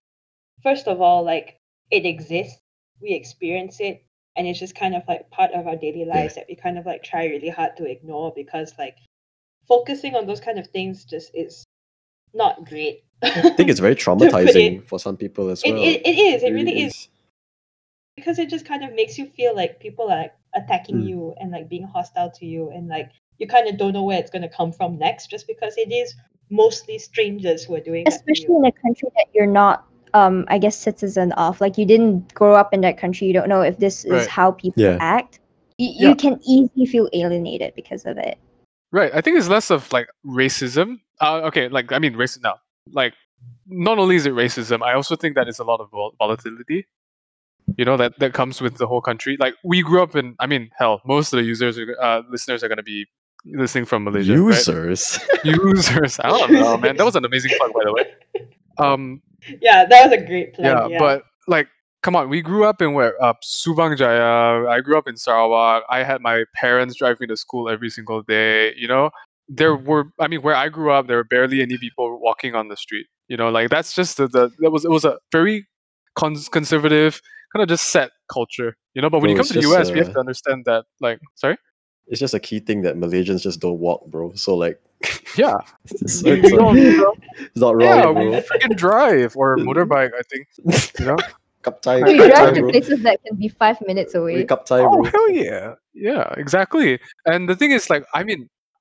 first of all, like, it exists, we experience it, and it's just kind of, like, part of our daily lives that we kind of, like, try really hard to ignore, because, like, focusing on those kind of things just is not great. I think it's very traumatizing for some people as well. It is. It really is. Because it just kind of makes you feel like people are, like, attacking you and, like, being hostile to you, and, like, you kind of don't know where it's going to come from next, just because it is mostly strangers who are doing it. Especially in a country that you're not, I guess, citizen of. Like, you didn't grow up in that country. You don't know if this is how people act. You can easily feel alienated because of it. Right, I think it's less of, like, racism. Racism now. Like, not only is it racism, I also think that it's a lot of volatility. You know, that comes with the whole country. Like, we grew up in, most of the listeners are going to be listening from Malaysia. Users. I don't know, man. That was an amazing plug, by the way. Yeah, that was a great plug. Yeah, but, like, come on. We grew up in where? Subang Jaya. I grew up in Sarawak. I had my parents drive me to school every single day. You know, where I grew up, there were barely any people walking on the street. You know, like, that's just it was a very conservative, kind of just set culture, you know. But when you come to the US, we have to understand that, like, sorry, it's just a key thing that Malaysians just don't walk, bro. So, like, yeah, it's not wrong. Yeah, we freaking drive or motorbike. I think, you know, we drive to places that can be 5 minutes away. Oh, hell yeah, exactly. And the thing is, like,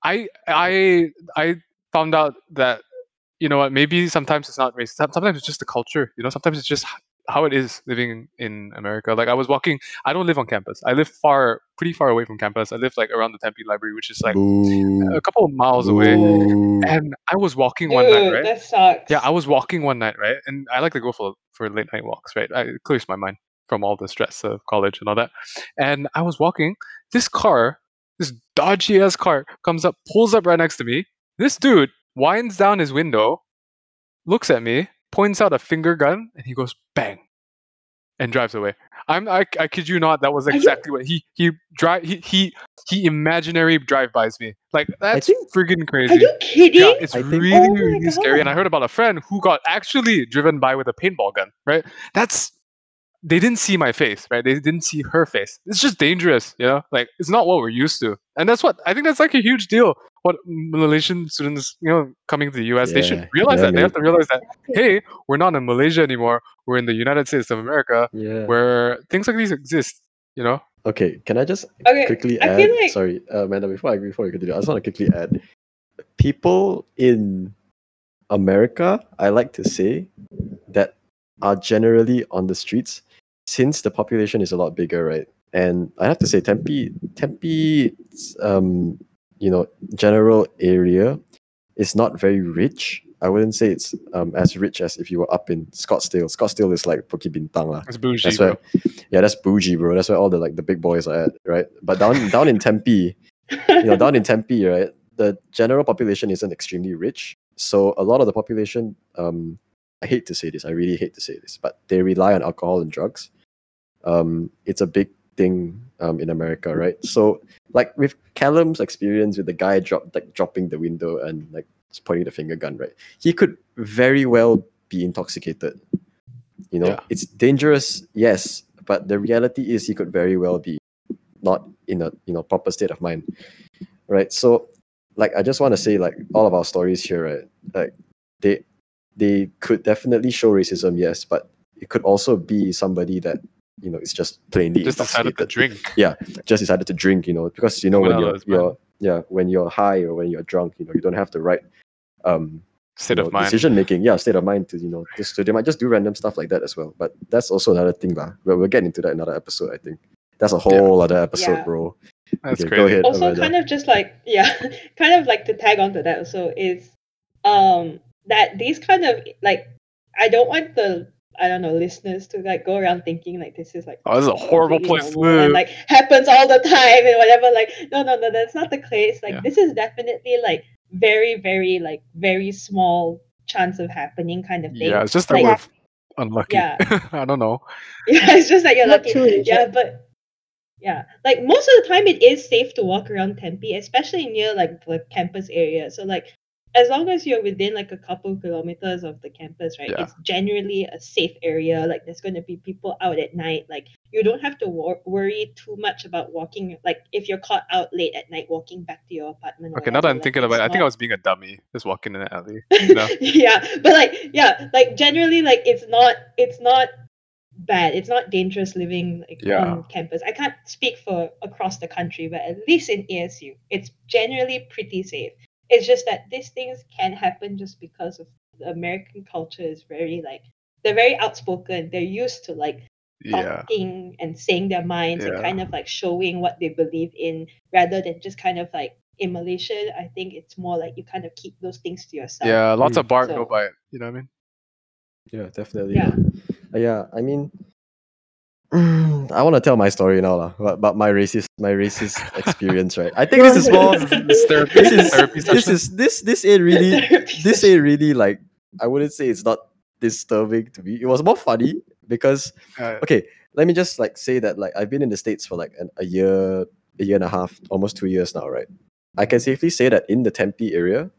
I found out that, you know what, maybe sometimes it's not race. Sometimes it's just the culture. You know, sometimes it's just how it is living in America. Like, I don't live on campus. I live pretty far away from campus. I live, like, around the Tempe Library, which is, like, a couple of miles away. And I was walking one night, right? That sucks. Yeah, I was walking one night, right? And I like to go for late night walks, right? It clears my mind from all the stress of college and all that. And I was walking. This dodgy ass car comes up, pulls up right next to me. This dude winds down his window, looks at me, points out a finger gun, and he goes, bang. and drives away. I kid you not, that was exactly what he imaginary drive-bys me. Like, that's freaking crazy. Are you kidding? Yeah, it's really scary. And I heard about a friend who got actually driven by with a paintball gun, right? They didn't see my face, right? They didn't see her face. It's just dangerous, you know? Like, it's not what we're used to. And that's what, I think that's like a huge deal. What Malaysian students, you know, coming to the US, they should realize that. They have to realize that, hey, we're not in Malaysia anymore. We're in the United States of America, where things like these exist, you know? Okay, can I just quickly add? Sorry, Amanda, before you continue, I just want to quickly add. People in America, I like to say, that are generally on the streets, since the population is a lot bigger, right? And I have to say, Tempe, you know, general area is not very rich. I wouldn't say it's as rich as if you were up in Scottsdale. Scottsdale is like Bukit Bintang lah. That's bougie. That's where, that's bougie, bro. That's where all the big boys are at, right? But down in Tempe, right, the general population isn't extremely rich. So a lot of the population, I hate to say this, I really hate to say this, but they rely on alcohol and drugs. It's a big thing in America, right? So, like with Callum's experience with the guy dropping the window and like pointing the finger gun, right? He could very well be intoxicated. You know, it's dangerous, yes, but the reality is he could very well be not in a proper state of mind, right? So, like, I just want to say, like, all of our stories here, right? Like, they could definitely show racism, yes, but it could also be somebody that, you know, it's just plainly just decided to drink. Yeah, just decided to drink, you know, because, you know, when you're high or when you're drunk, you know, you don't have the right state of mind to, you know, just, so they might just do random stuff like that as well. But that's also another thing, lah. We'll get into that in another episode, I think. That's a whole other episode, bro. That's crazy. Go ahead, also, Amanda. kind of like to tag onto that also is that these kind of, like, I don't want listeners to like go around thinking like this is like, oh, this is a horrible place to live, and like happens all the time and whatever. Like, no, that's not the case. Like, this is definitely like very, very, like very small chance of happening kind of thing. Yeah, it's just that, like, we're unlucky. Yeah. I don't know. Yeah, it's just that you're lucky. But yeah, like most of the time it is safe to walk around Tempe, especially near like the campus area. So like, as long as you're within like a couple kilometers of the campus, right? Yeah. It's generally a safe area. Like, there's going to be people out at night. Like, you don't have to worry too much about walking. Like, if you're caught out late at night walking back to your apartment. Okay, now that I'm thinking about it, I think I was being a dummy just walking in an alley. No. But generally, like, it's not bad. It's not dangerous living on campus. I can't speak for across the country, but at least in ASU, it's generally pretty safe. It's just that these things can happen just because of the American culture is very they're very outspoken. They're used to talking and saying their minds and kind of like showing what they believe in, rather than just kind of like in Malaysia. I think it's more like you kind of keep those things to yourself. Yeah, lots of bark go by it. You know what I mean? Yeah, definitely. Yeah, I mean, I want to tell my story now, about my racist experience, right? I think this is more this ain't really like, I wouldn't say it's not disturbing to me. It was more funny because let me just say that I've been in the States for a year and a half, almost 2 years now, right? I can safely say that in the Tempe area,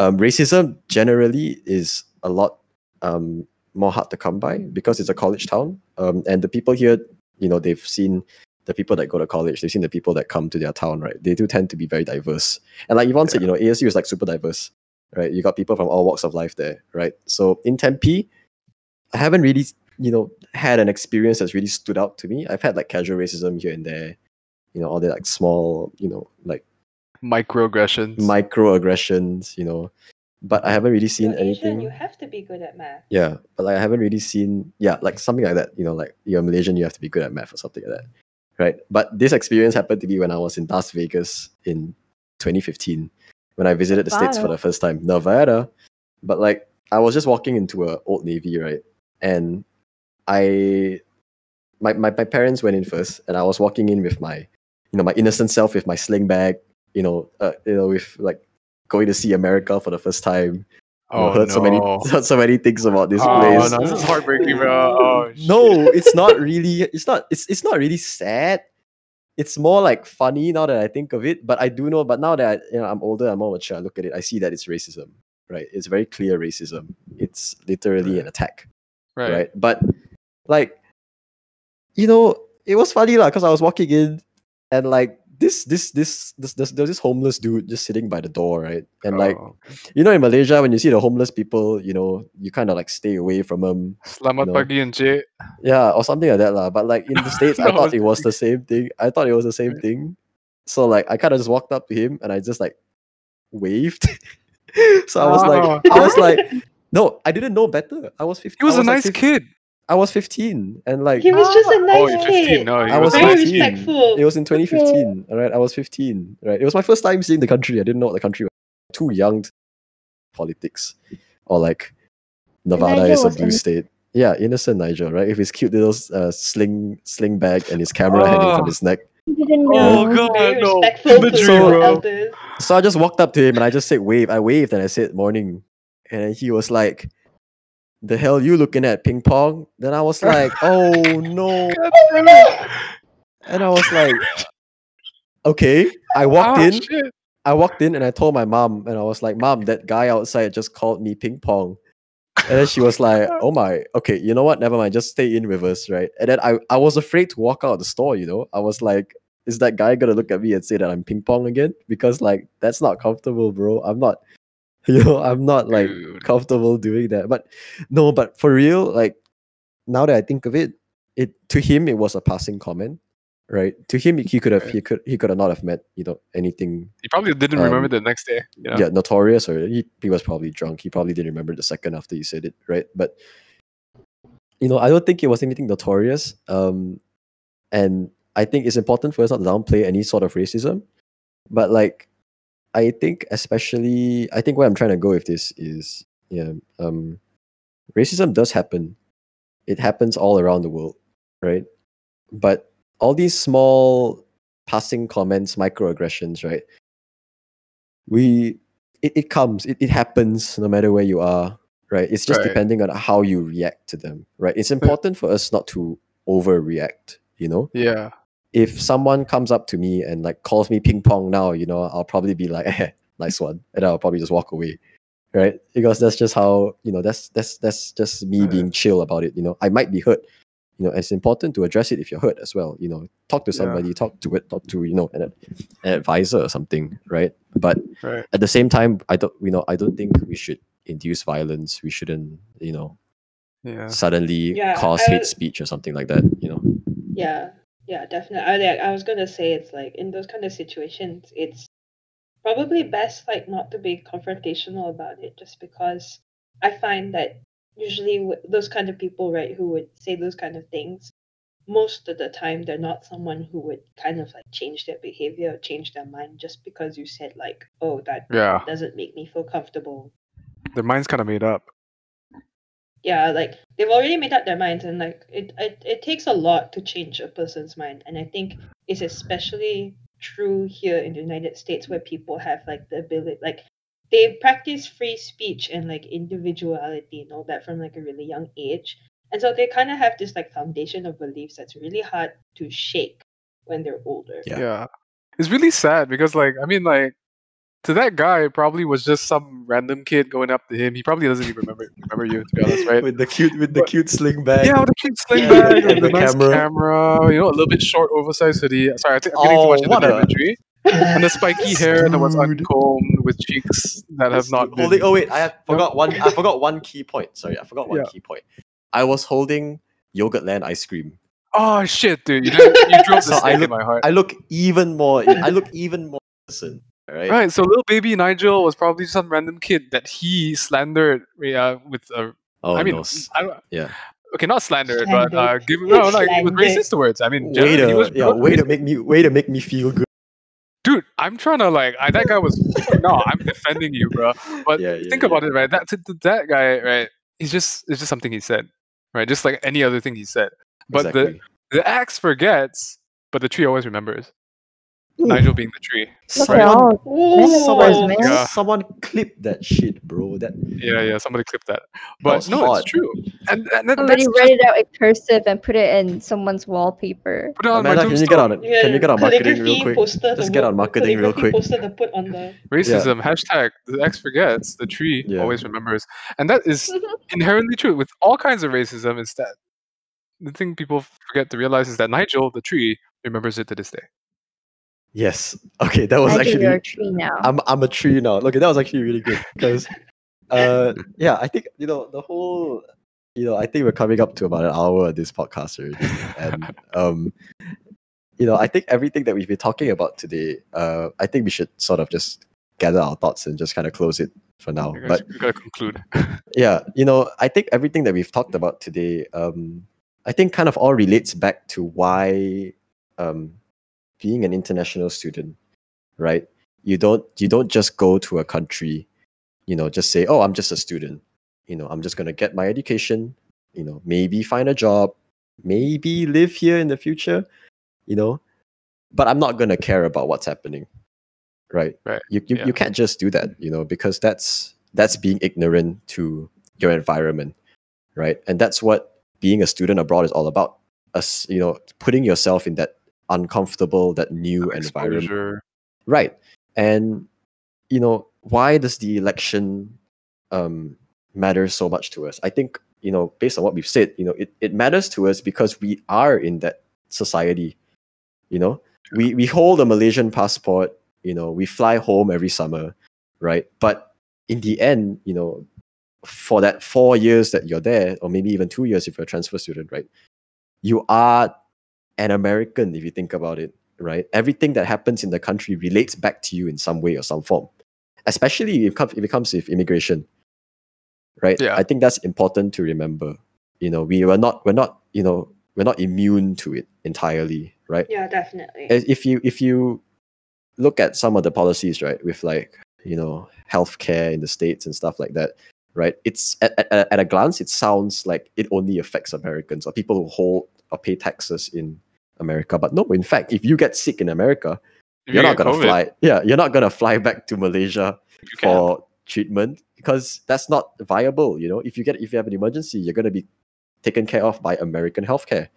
racism generally is a lot more hard to come by because it's a college town, and the people here, you know, they've seen the people that go to college, they've seen the people that come to their town, right? They do tend to be very diverse, and like Yvonne said, you know, ASU is like super diverse, right? You got people from all walks of life there, right? So in Tempe, I haven't really, you know, had an experience that's really stood out to me. I've had like casual racism here and there, you know, all the like small, you know, like microaggressions, you know. But I haven't really seen anything. Asian, you have to be good at math. Yeah, but I haven't really seen, like something like that. You know, like you're Malaysian, you have to be good at math or something like that, right? But this experience happened to me when I was in Las Vegas in 2015, when I visited the States for the first time, Nevada. But like, I was just walking into an Old Navy, right? And my parents went in first, and I was walking in with my, you know, my innocent self with my sling bag, you know, with like, going to see America for the first time, Oh, heard so many things about this place. No, this is heartbreaking, bro. Oh, no, it's not really sad. It's more like funny now that I think of it. But I do know. But now that I'm older, I'm more mature. I look at it. I see that it's racism, right? It's very clear racism. It's literally an attack, right? But like, it was funny because I was walking in, and like this there's this homeless dude just sitting by the door, right? And like, in Malaysia, when you see the homeless people, you kind of like stay away from them. Selamat pagi, Encik. Yeah, or something like that lah. But like in the States, I thought it was the same thing. So like, I kind of just walked up to him and I just like waved. So I was like, no, I didn't know better. I was 15. He was a nice kid. I was 15 and like he was just a nice kid. No, I was very respectful. It was in 2015. All right, I was 15. Right, it was my first time seeing the country. I didn't know what the country was. Too young to politics, or like Nevada is a blue state. Yeah, innocent Nigel. Right, if his cute little sling bag and his camera hanging from his neck. Didn't know. Oh god, no! So I just walked up to him and I just said wave. I waved and I said morning, and he was like, the hell you looking at, ping pong? Then I was like, oh no. And I was like, okay. I walked in and I told my mom, and I was like, Mom, that guy outside just called me ping pong. And then she was like, oh my, okay, you know what? Never mind, just stay in with us, right? And then I was afraid to walk out of the store, I was like, is that guy gonna look at me and say that I'm ping pong again? Because like that's not comfortable, bro. I'm not like comfortable doing that. But no, but for real, like now that I think of it, to him it was a passing comment, right? To him, he could have not have meant anything. He probably didn't remember the next day. Yeah, notorious, or he was probably drunk. He probably didn't remember the second after he said it, right? But I don't think it was anything notorious. And I think it's important for us not to downplay any sort of racism, but like. I think where I'm trying to go with this is, racism does happen. It happens all around the world, right? But all these small passing comments, microaggressions, right? It happens no matter where you are, right? It's just depending on how you react to them, right? It's important for us not to overreact, Yeah. If someone comes up to me and like calls me ping pong now, I'll probably be like, nice one, and I'll probably just walk away, right? Because that's just how that's just me being chill about it. I might be hurt. It's important to address it if you're hurt as well. Talk to somebody, talk to an advisor or something, right? But at the same time, I don't think we should induce violence. We shouldn't suddenly cause hate speech or something like that. Yeah, definitely. I was going to say it's like in those kind of situations, it's probably best like not to be confrontational about it, just because I find that usually those kind of people, right, who would say those kind of things, most of the time they're not someone who would kind of like change their behavior or change their mind just because you said like, oh, that doesn't make me feel comfortable. Their mind's kind of made up. Yeah, like they've already made up their minds, and like it takes a lot to change a person's mind. And I think it's especially true here in the United States, where people have like the ability, like they practice free speech and like individuality and all that from like a really young age. And so they kind of have this like foundation of beliefs that's really hard to shake when they're older. Yeah. It's really sad because like, I mean, like to that guy, it probably was just some random kid going up to him. He probably doesn't even remember you, to be honest, right? with the cute sling bag. Yeah, with the cute sling bag and the nice camera. A little bit short, oversized hoodie. Sorry, I think I'm getting too much into the imagery. And the spiky hair that was uncombed, with cheeks that have not been. I forgot one key point. I was holding Yogurtland ice cream. Oh shit, dude! You drove the stake in my heart. I look even more innocent. Right, so little baby Nigel was probably some random kid that he slandered with racist words. I mean, way to make me feel good, dude. I'm trying to like that guy was I'm defending you, bro. But think about it, right? That guy, right? It's just something he said, right? Just like any other thing he said. But the axe forgets, but the tree always remembers. Nigel being the tree. Someone clipped that shit, bro. Somebody clipped that. But no, it's true. And somebody wrote it out in cursive and put it in someone's wallpaper. Amanda, can you get on marketing real quick? Just get on marketing real quick. Racism, hashtag, the X forgets, the tree always remembers. And that is inherently true. With all kinds of racism, it's that the thing people forget to realize is that Nigel, the tree, remembers it to this day. Yes. Okay, that was actually. You're a tree now. I'm a tree now. Look, that was actually really good because, I think I think we're coming up to about an hour of this podcast already, and I think everything that we've been talking about today, I think we should sort of just gather our thoughts and just kind of close it for now. But we gotta conclude. I think everything that we've talked about today, I think kind of all relates back to why, being an international student, right? You don't just go to a country, just say, oh, I'm just a student. I'm just going to get my education, maybe find a job, maybe live here in the future, but I'm not going to care about what's happening, right? Right. You can't just do that, because that's being ignorant to your environment, right? And that's what being a student abroad is all about, putting yourself in that uncomfortable, that new environment, right? And why does the election matter so much to us? I think based on what we've said, it matters to us because we are in that society. We hold a Malaysian passport. We fly home every summer, right? But in the end, for that 4 years that you're there, or maybe even 2 years if you're a transfer student, right? You are an American, if you think about it, right? Everything that happens in the country relates back to you in some way or some form, especially if it comes with immigration, right? Yeah. I think that's important to remember. We're not immune to it entirely, right? Yeah, definitely. If you look at some of the policies, right, with healthcare in the States and stuff like that, right? It's at a glance, it sounds like it only affects Americans or people who hold or pay taxes in America, but no. In fact, if you get sick in America, you're not gonna fly back to Malaysia for treatment because that's not viable. If you have an emergency, you're gonna be taken care of by American healthcare,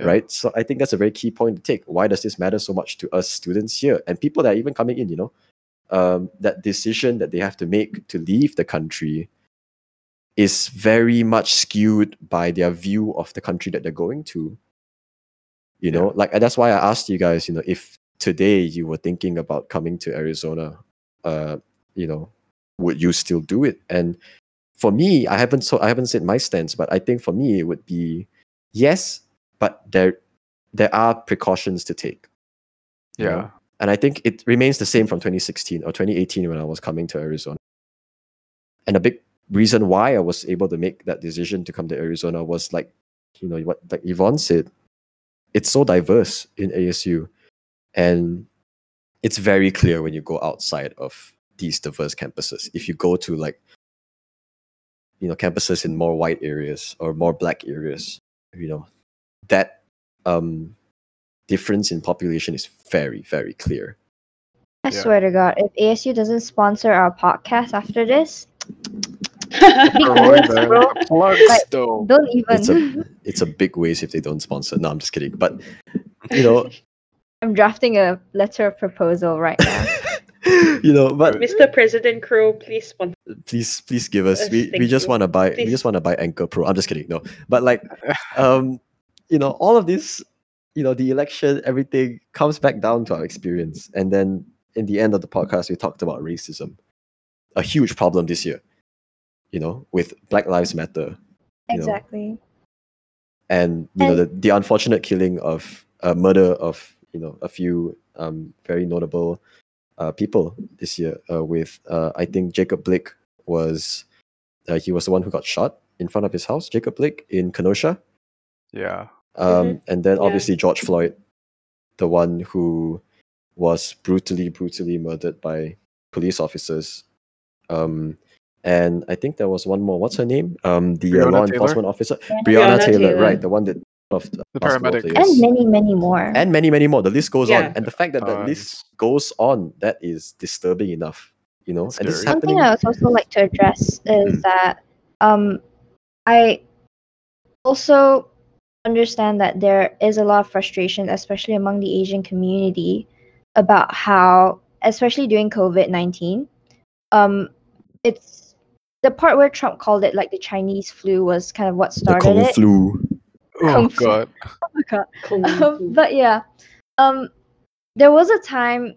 right? So I think that's a very key point to take. Why does this matter so much to us students here and people that are even coming in? That decision that they have to make to leave the country is very much skewed by their view of the country that they're going to. That's why I asked you guys, if today you were thinking about coming to Arizona, would you still do it? And for me, I haven't said my stance, but I think for me it would be yes, but there are precautions to take. Yeah. And I think it remains the same from 2016 or 2018 when I was coming to Arizona. And a big reason why I was able to make that decision to come to Arizona was what Yvonne said, it's so diverse in ASU, and it's very clear when you go outside of these diverse campuses. If you go to campuses in more white areas or more black areas, that difference in population is very, very clear. I swear to God, if ASU doesn't sponsor our podcast after this. Don't even. It's a big waste if they don't sponsor. No, I'm just kidding. But I'm drafting a letter of proposal right now. But Mr. President Crow, please sponsor. Please give us. We just want to buy. Please. We just want to buy Anchor Pro. I'm just kidding. No, but all of this, the election, everything comes back down to our experience. And then in the end of the podcast, we talked about racism, a huge problem this year. With Black Lives Matter. Exactly. The unfortunate killing of murder of a few very notable people this year. I think Jacob Blake was the one who got shot in front of his house. Jacob Blake in Kenosha. Yeah. And then obviously George Floyd, the one who was brutally murdered by police officers. And I think there was one more. What's her name? The law enforcement officer, Breonna Taylor, right? The one that of the paramedics. And many more. And many more. The list goes on. And the fact that the list goes on, that is disturbing enough. You know, and this is happening. Something I would also like to address is that I also understand that there is a lot of frustration, especially among the Asian community, about how, especially during COVID-19, it's the part where Trump called it like the Chinese flu was kind of what started it. The Kung flu. Oh my god. But yeah, there was a time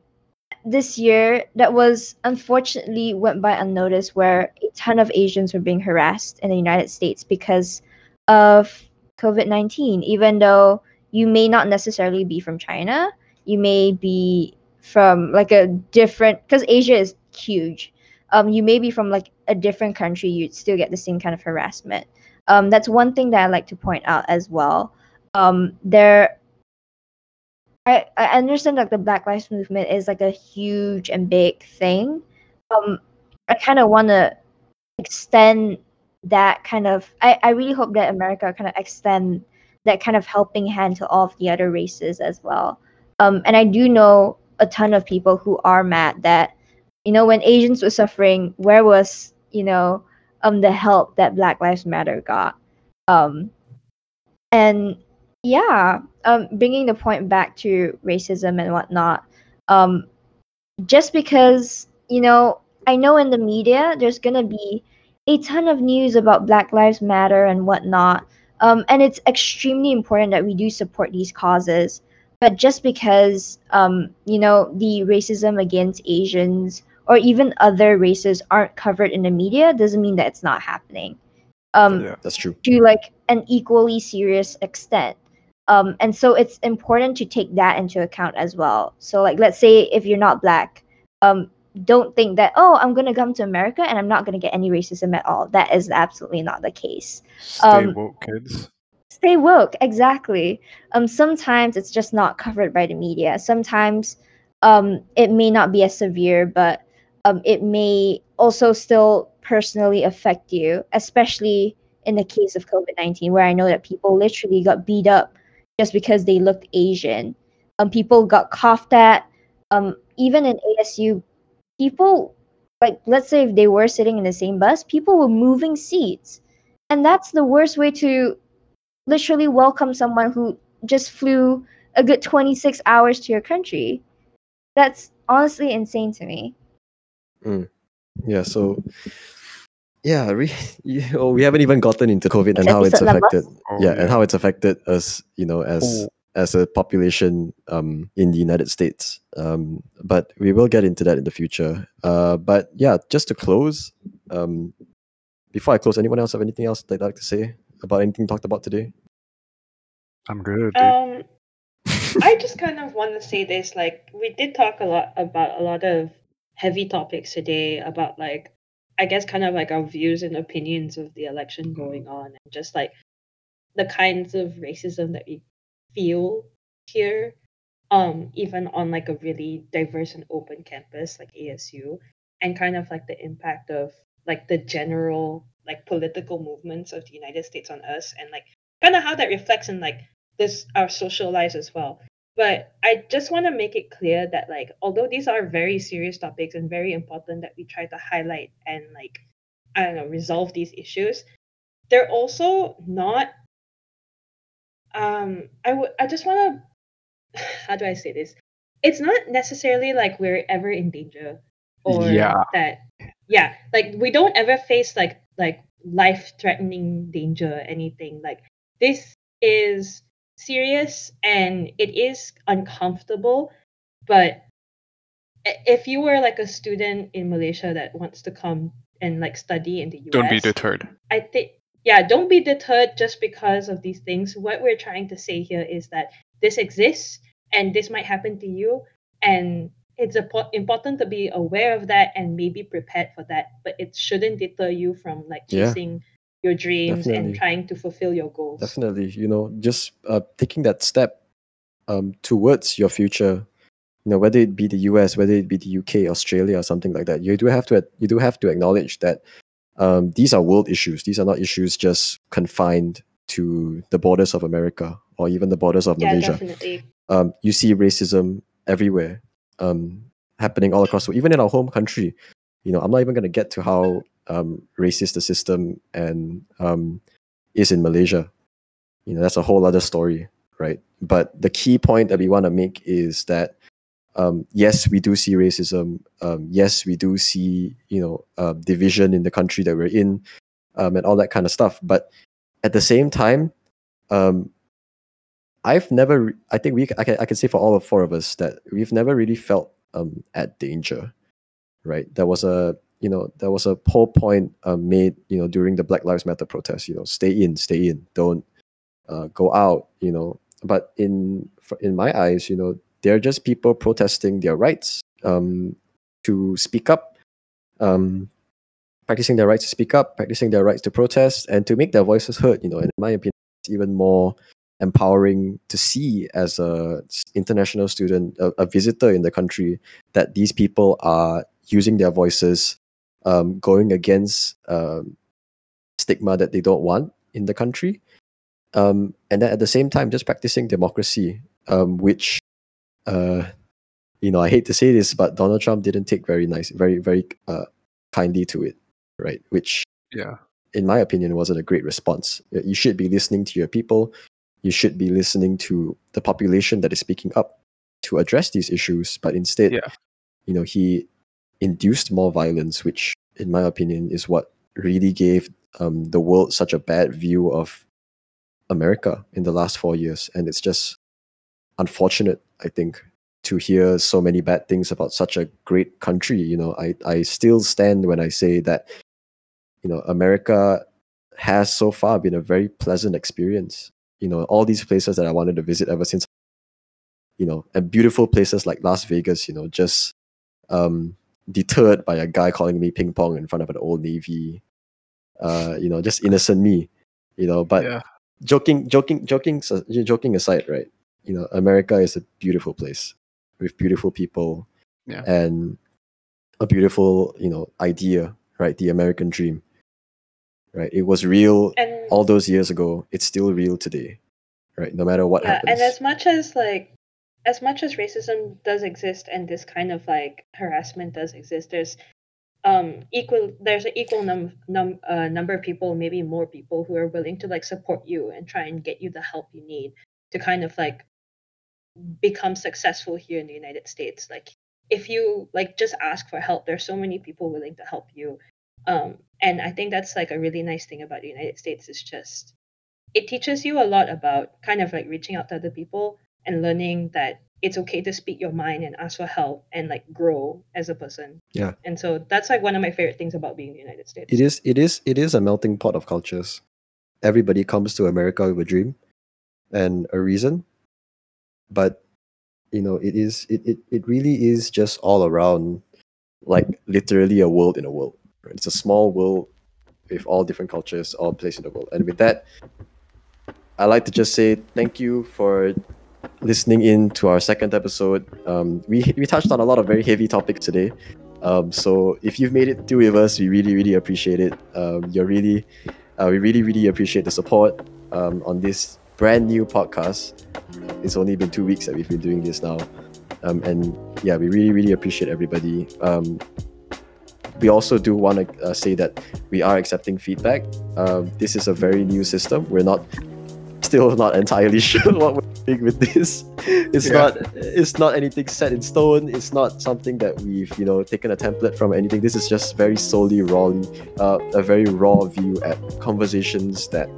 this year that was unfortunately went by unnoticed where a ton of Asians were being harassed in the United States because of COVID-19, even though you may not necessarily be from China, you may be from like a different, because Asia is huge, you may be from like a different country, you'd still get the same kind of harassment. That's one thing that I like to point out as well. I understand like the Black Lives Movement is like a huge and big thing. I kind of want to extend that kind of, I really hope that America kind of extend that kind of helping hand to all of the other races as well. And I do know a ton of people who are mad that, you know, when Asians were suffering, where was, you know, the help that Black Lives Matter got. And yeah, bringing the point back to racism and whatnot, just because, you know, I know in the media there's going to be a ton of news about Black Lives Matter and whatnot. And it's extremely important that we do support these causes. But just because, you know, the racism against Asians or even other races aren't covered in the media doesn't mean that it's not happening. Yeah, that's true. To like an equally serious extent. And so it's important to take that into account as well. So like, let's say if you're not Black, don't think that, oh, I'm going to come to America and I'm not going to get any racism at all. That is absolutely not the case. Stay woke, kids. Stay woke, exactly. Sometimes it's just not covered by the media. Sometimes it may not be as severe, but it may also still personally affect you, especially in the case of COVID-19, where I know that people literally got beat up just because they looked Asian. People got coughed at. Even in ASU, people, like, let's say if they were sitting in the same bus, people were moving seats. And that's the worst way to literally welcome someone who just flew a good 26 hours to your country. That's honestly insane to me. Yeah, so, yeah, we haven't even gotten into COVID and how it's affected. And how it's affected us, you know, as a population in the United States. But we will get into that in the future. But yeah, just to close, before I close, anyone else have anything else they'd like to say about anything talked about today? I'm good, dude. I just kind of want to say this, like, we did talk a lot about a lot of heavy topics today about, like, I guess kind of like our views and opinions of the election going on and just like the kinds of racism that we feel here, even on like a really diverse and open campus like ASU, and kind of like the impact of like the general like political movements of the United States on us and like kind of how that reflects in like this our social lives as well. But I just want to make it clear that, like, although these are very serious topics and very important that we try to highlight and, like, I don't know, resolve these issues, they're also not, I just want to, how do I say this? It's not necessarily like we're ever in danger or that, like, we don't ever face, like life-threatening danger, anything. Like, this is serious and it is uncomfortable, but if you were like a student in Malaysia that wants to come and like study in the US, don't be deterred. I think don't be deterred just because of these things. What we're trying to say here is that this exists and this might happen to you, and it's important to be aware of that and maybe prepared for that, but it shouldn't deter you from like chasing your dreams and trying to fulfill your goals. Definitely, you know, just taking that step towards your future, you know, whether it be the US, whether it be the UK, Australia, or something like that. You do have to acknowledge that these are world issues. These are not issues just confined to the borders of America or even the borders of Malaysia. Definitely. You see racism everywhere, happening all across the world, even in our home country. You know, I'm not even going to get to how racist the system and is in Malaysia. You know, that's a whole other story, right? But the key point that we want to make is that yes, we do see racism. Yes, we do see, you know, division in the country that we're in, and all that kind of stuff. But at the same time, I can say for all the four of us that we've never really felt at danger, right? There was a poll point made, you know, during the Black Lives Matter protests. You know, stay in, don't go out. You know, but in my eyes, you know, they're just people protesting their rights to speak up, practicing their rights to speak up, practicing their rights to protest, and to make their voices heard. You know, and in my opinion, it's even more empowering to see as an international student, a visitor in the country, that these people are using their voices, going against stigma that they don't want in the country, and then at the same time just practicing democracy, which you know, I hate to say this, but Donald Trump didn't take very kindly to it, right? Which, yeah, in my opinion, wasn't a great response. You should be listening to your people. You should be listening to the population that is speaking up to address these issues. But instead, you know, he induced more violence, which, in my opinion, is what really gave the world such a bad view of America in the last 4 years. And it's just unfortunate, I think, to hear so many bad things about such a great country. You know, I still stand when I say that, you know, America has so far been a very pleasant experience. You know, all these places that I wanted to visit ever since, you know, and beautiful places like Las Vegas, you know, just deterred by a guy calling me ping pong in front of an Old Navy, you know, just innocent me, you know. But joking aside, right? You know, America is a beautiful place with beautiful people and a beautiful, you know, idea, right? The American dream, right? It was real all those years ago. It's still real today, right? No matter what happens. And as much as racism does exist and this kind of like harassment does exist, there's an equal number of people, maybe more people, who are willing to like support you and try and get you the help you need to kind of like become successful here in the United States. Like, if you like just ask for help, there's so many people willing to help you. And I think that's like a really nice thing about the United States, is just it teaches you a lot about kind of like reaching out to other people and learning that it's okay to speak your mind and ask for help and like grow as a person. Yeah. And so that's like one of my favorite things about being in the United States. It is a melting pot of cultures. Everybody comes to America with a dream and a reason, but you know, it really is just all around, like, literally a world in a world, right? It's a small world with all different cultures, all places in the world. And with that, I'd like to just say thank you for listening in to our second episode. We touched on a lot of very heavy topics today, so if you've made it through with us, we really, really appreciate it. We really, really appreciate the support on this brand new podcast. It's only been 2 weeks that we've been doing this now, and yeah, we really, really appreciate everybody. We also do want to say that we are accepting feedback. This is a very new system. We're still not entirely sure what we're doing with this. It's not anything set in stone. It's not something that we've, you know, taken a template from or anything. This is just very solely a very raw view at conversations that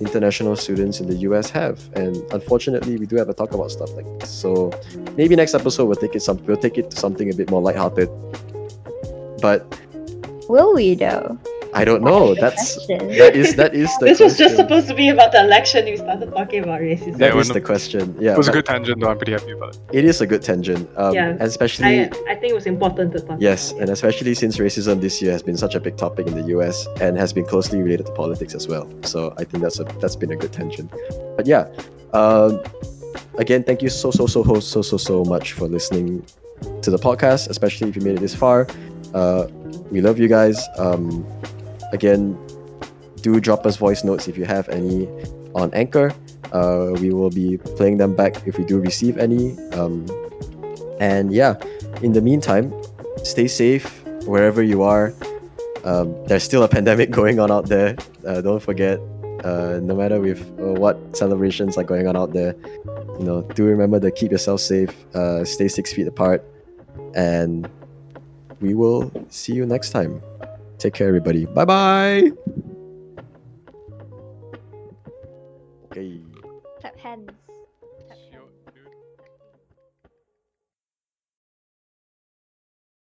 international students in the US have, and unfortunately we do have to talk about stuff like this. So maybe next episode we'll take it to something a bit more lighthearted. But will we though? I don't know. That is the question. This was just supposed to be about the election. We started talking about racism. That is the question. Yeah, it was a good tangent though. I'm pretty happy about it. It is a good tangent. Yeah, especially I think it was important to talk. Yes, about it. And especially since racism this year has been such a big topic in the US and has been closely related to politics as well. So I think that's been a good tangent. But yeah, again, thank you so much for listening to the podcast, especially if you made it this far. We love you guys. Again, do drop us voice notes if you have any on Anchor. We will be playing them back if we do receive any. And yeah, in the meantime, stay safe wherever you are. There's still a pandemic going on out there. Don't forget, no matter with what celebrations are going on out there, you know, do remember to keep yourself safe, stay 6 feet apart, and we will see you next time. Take care, everybody. Bye-bye. Okay. Clap hands. Clap hands.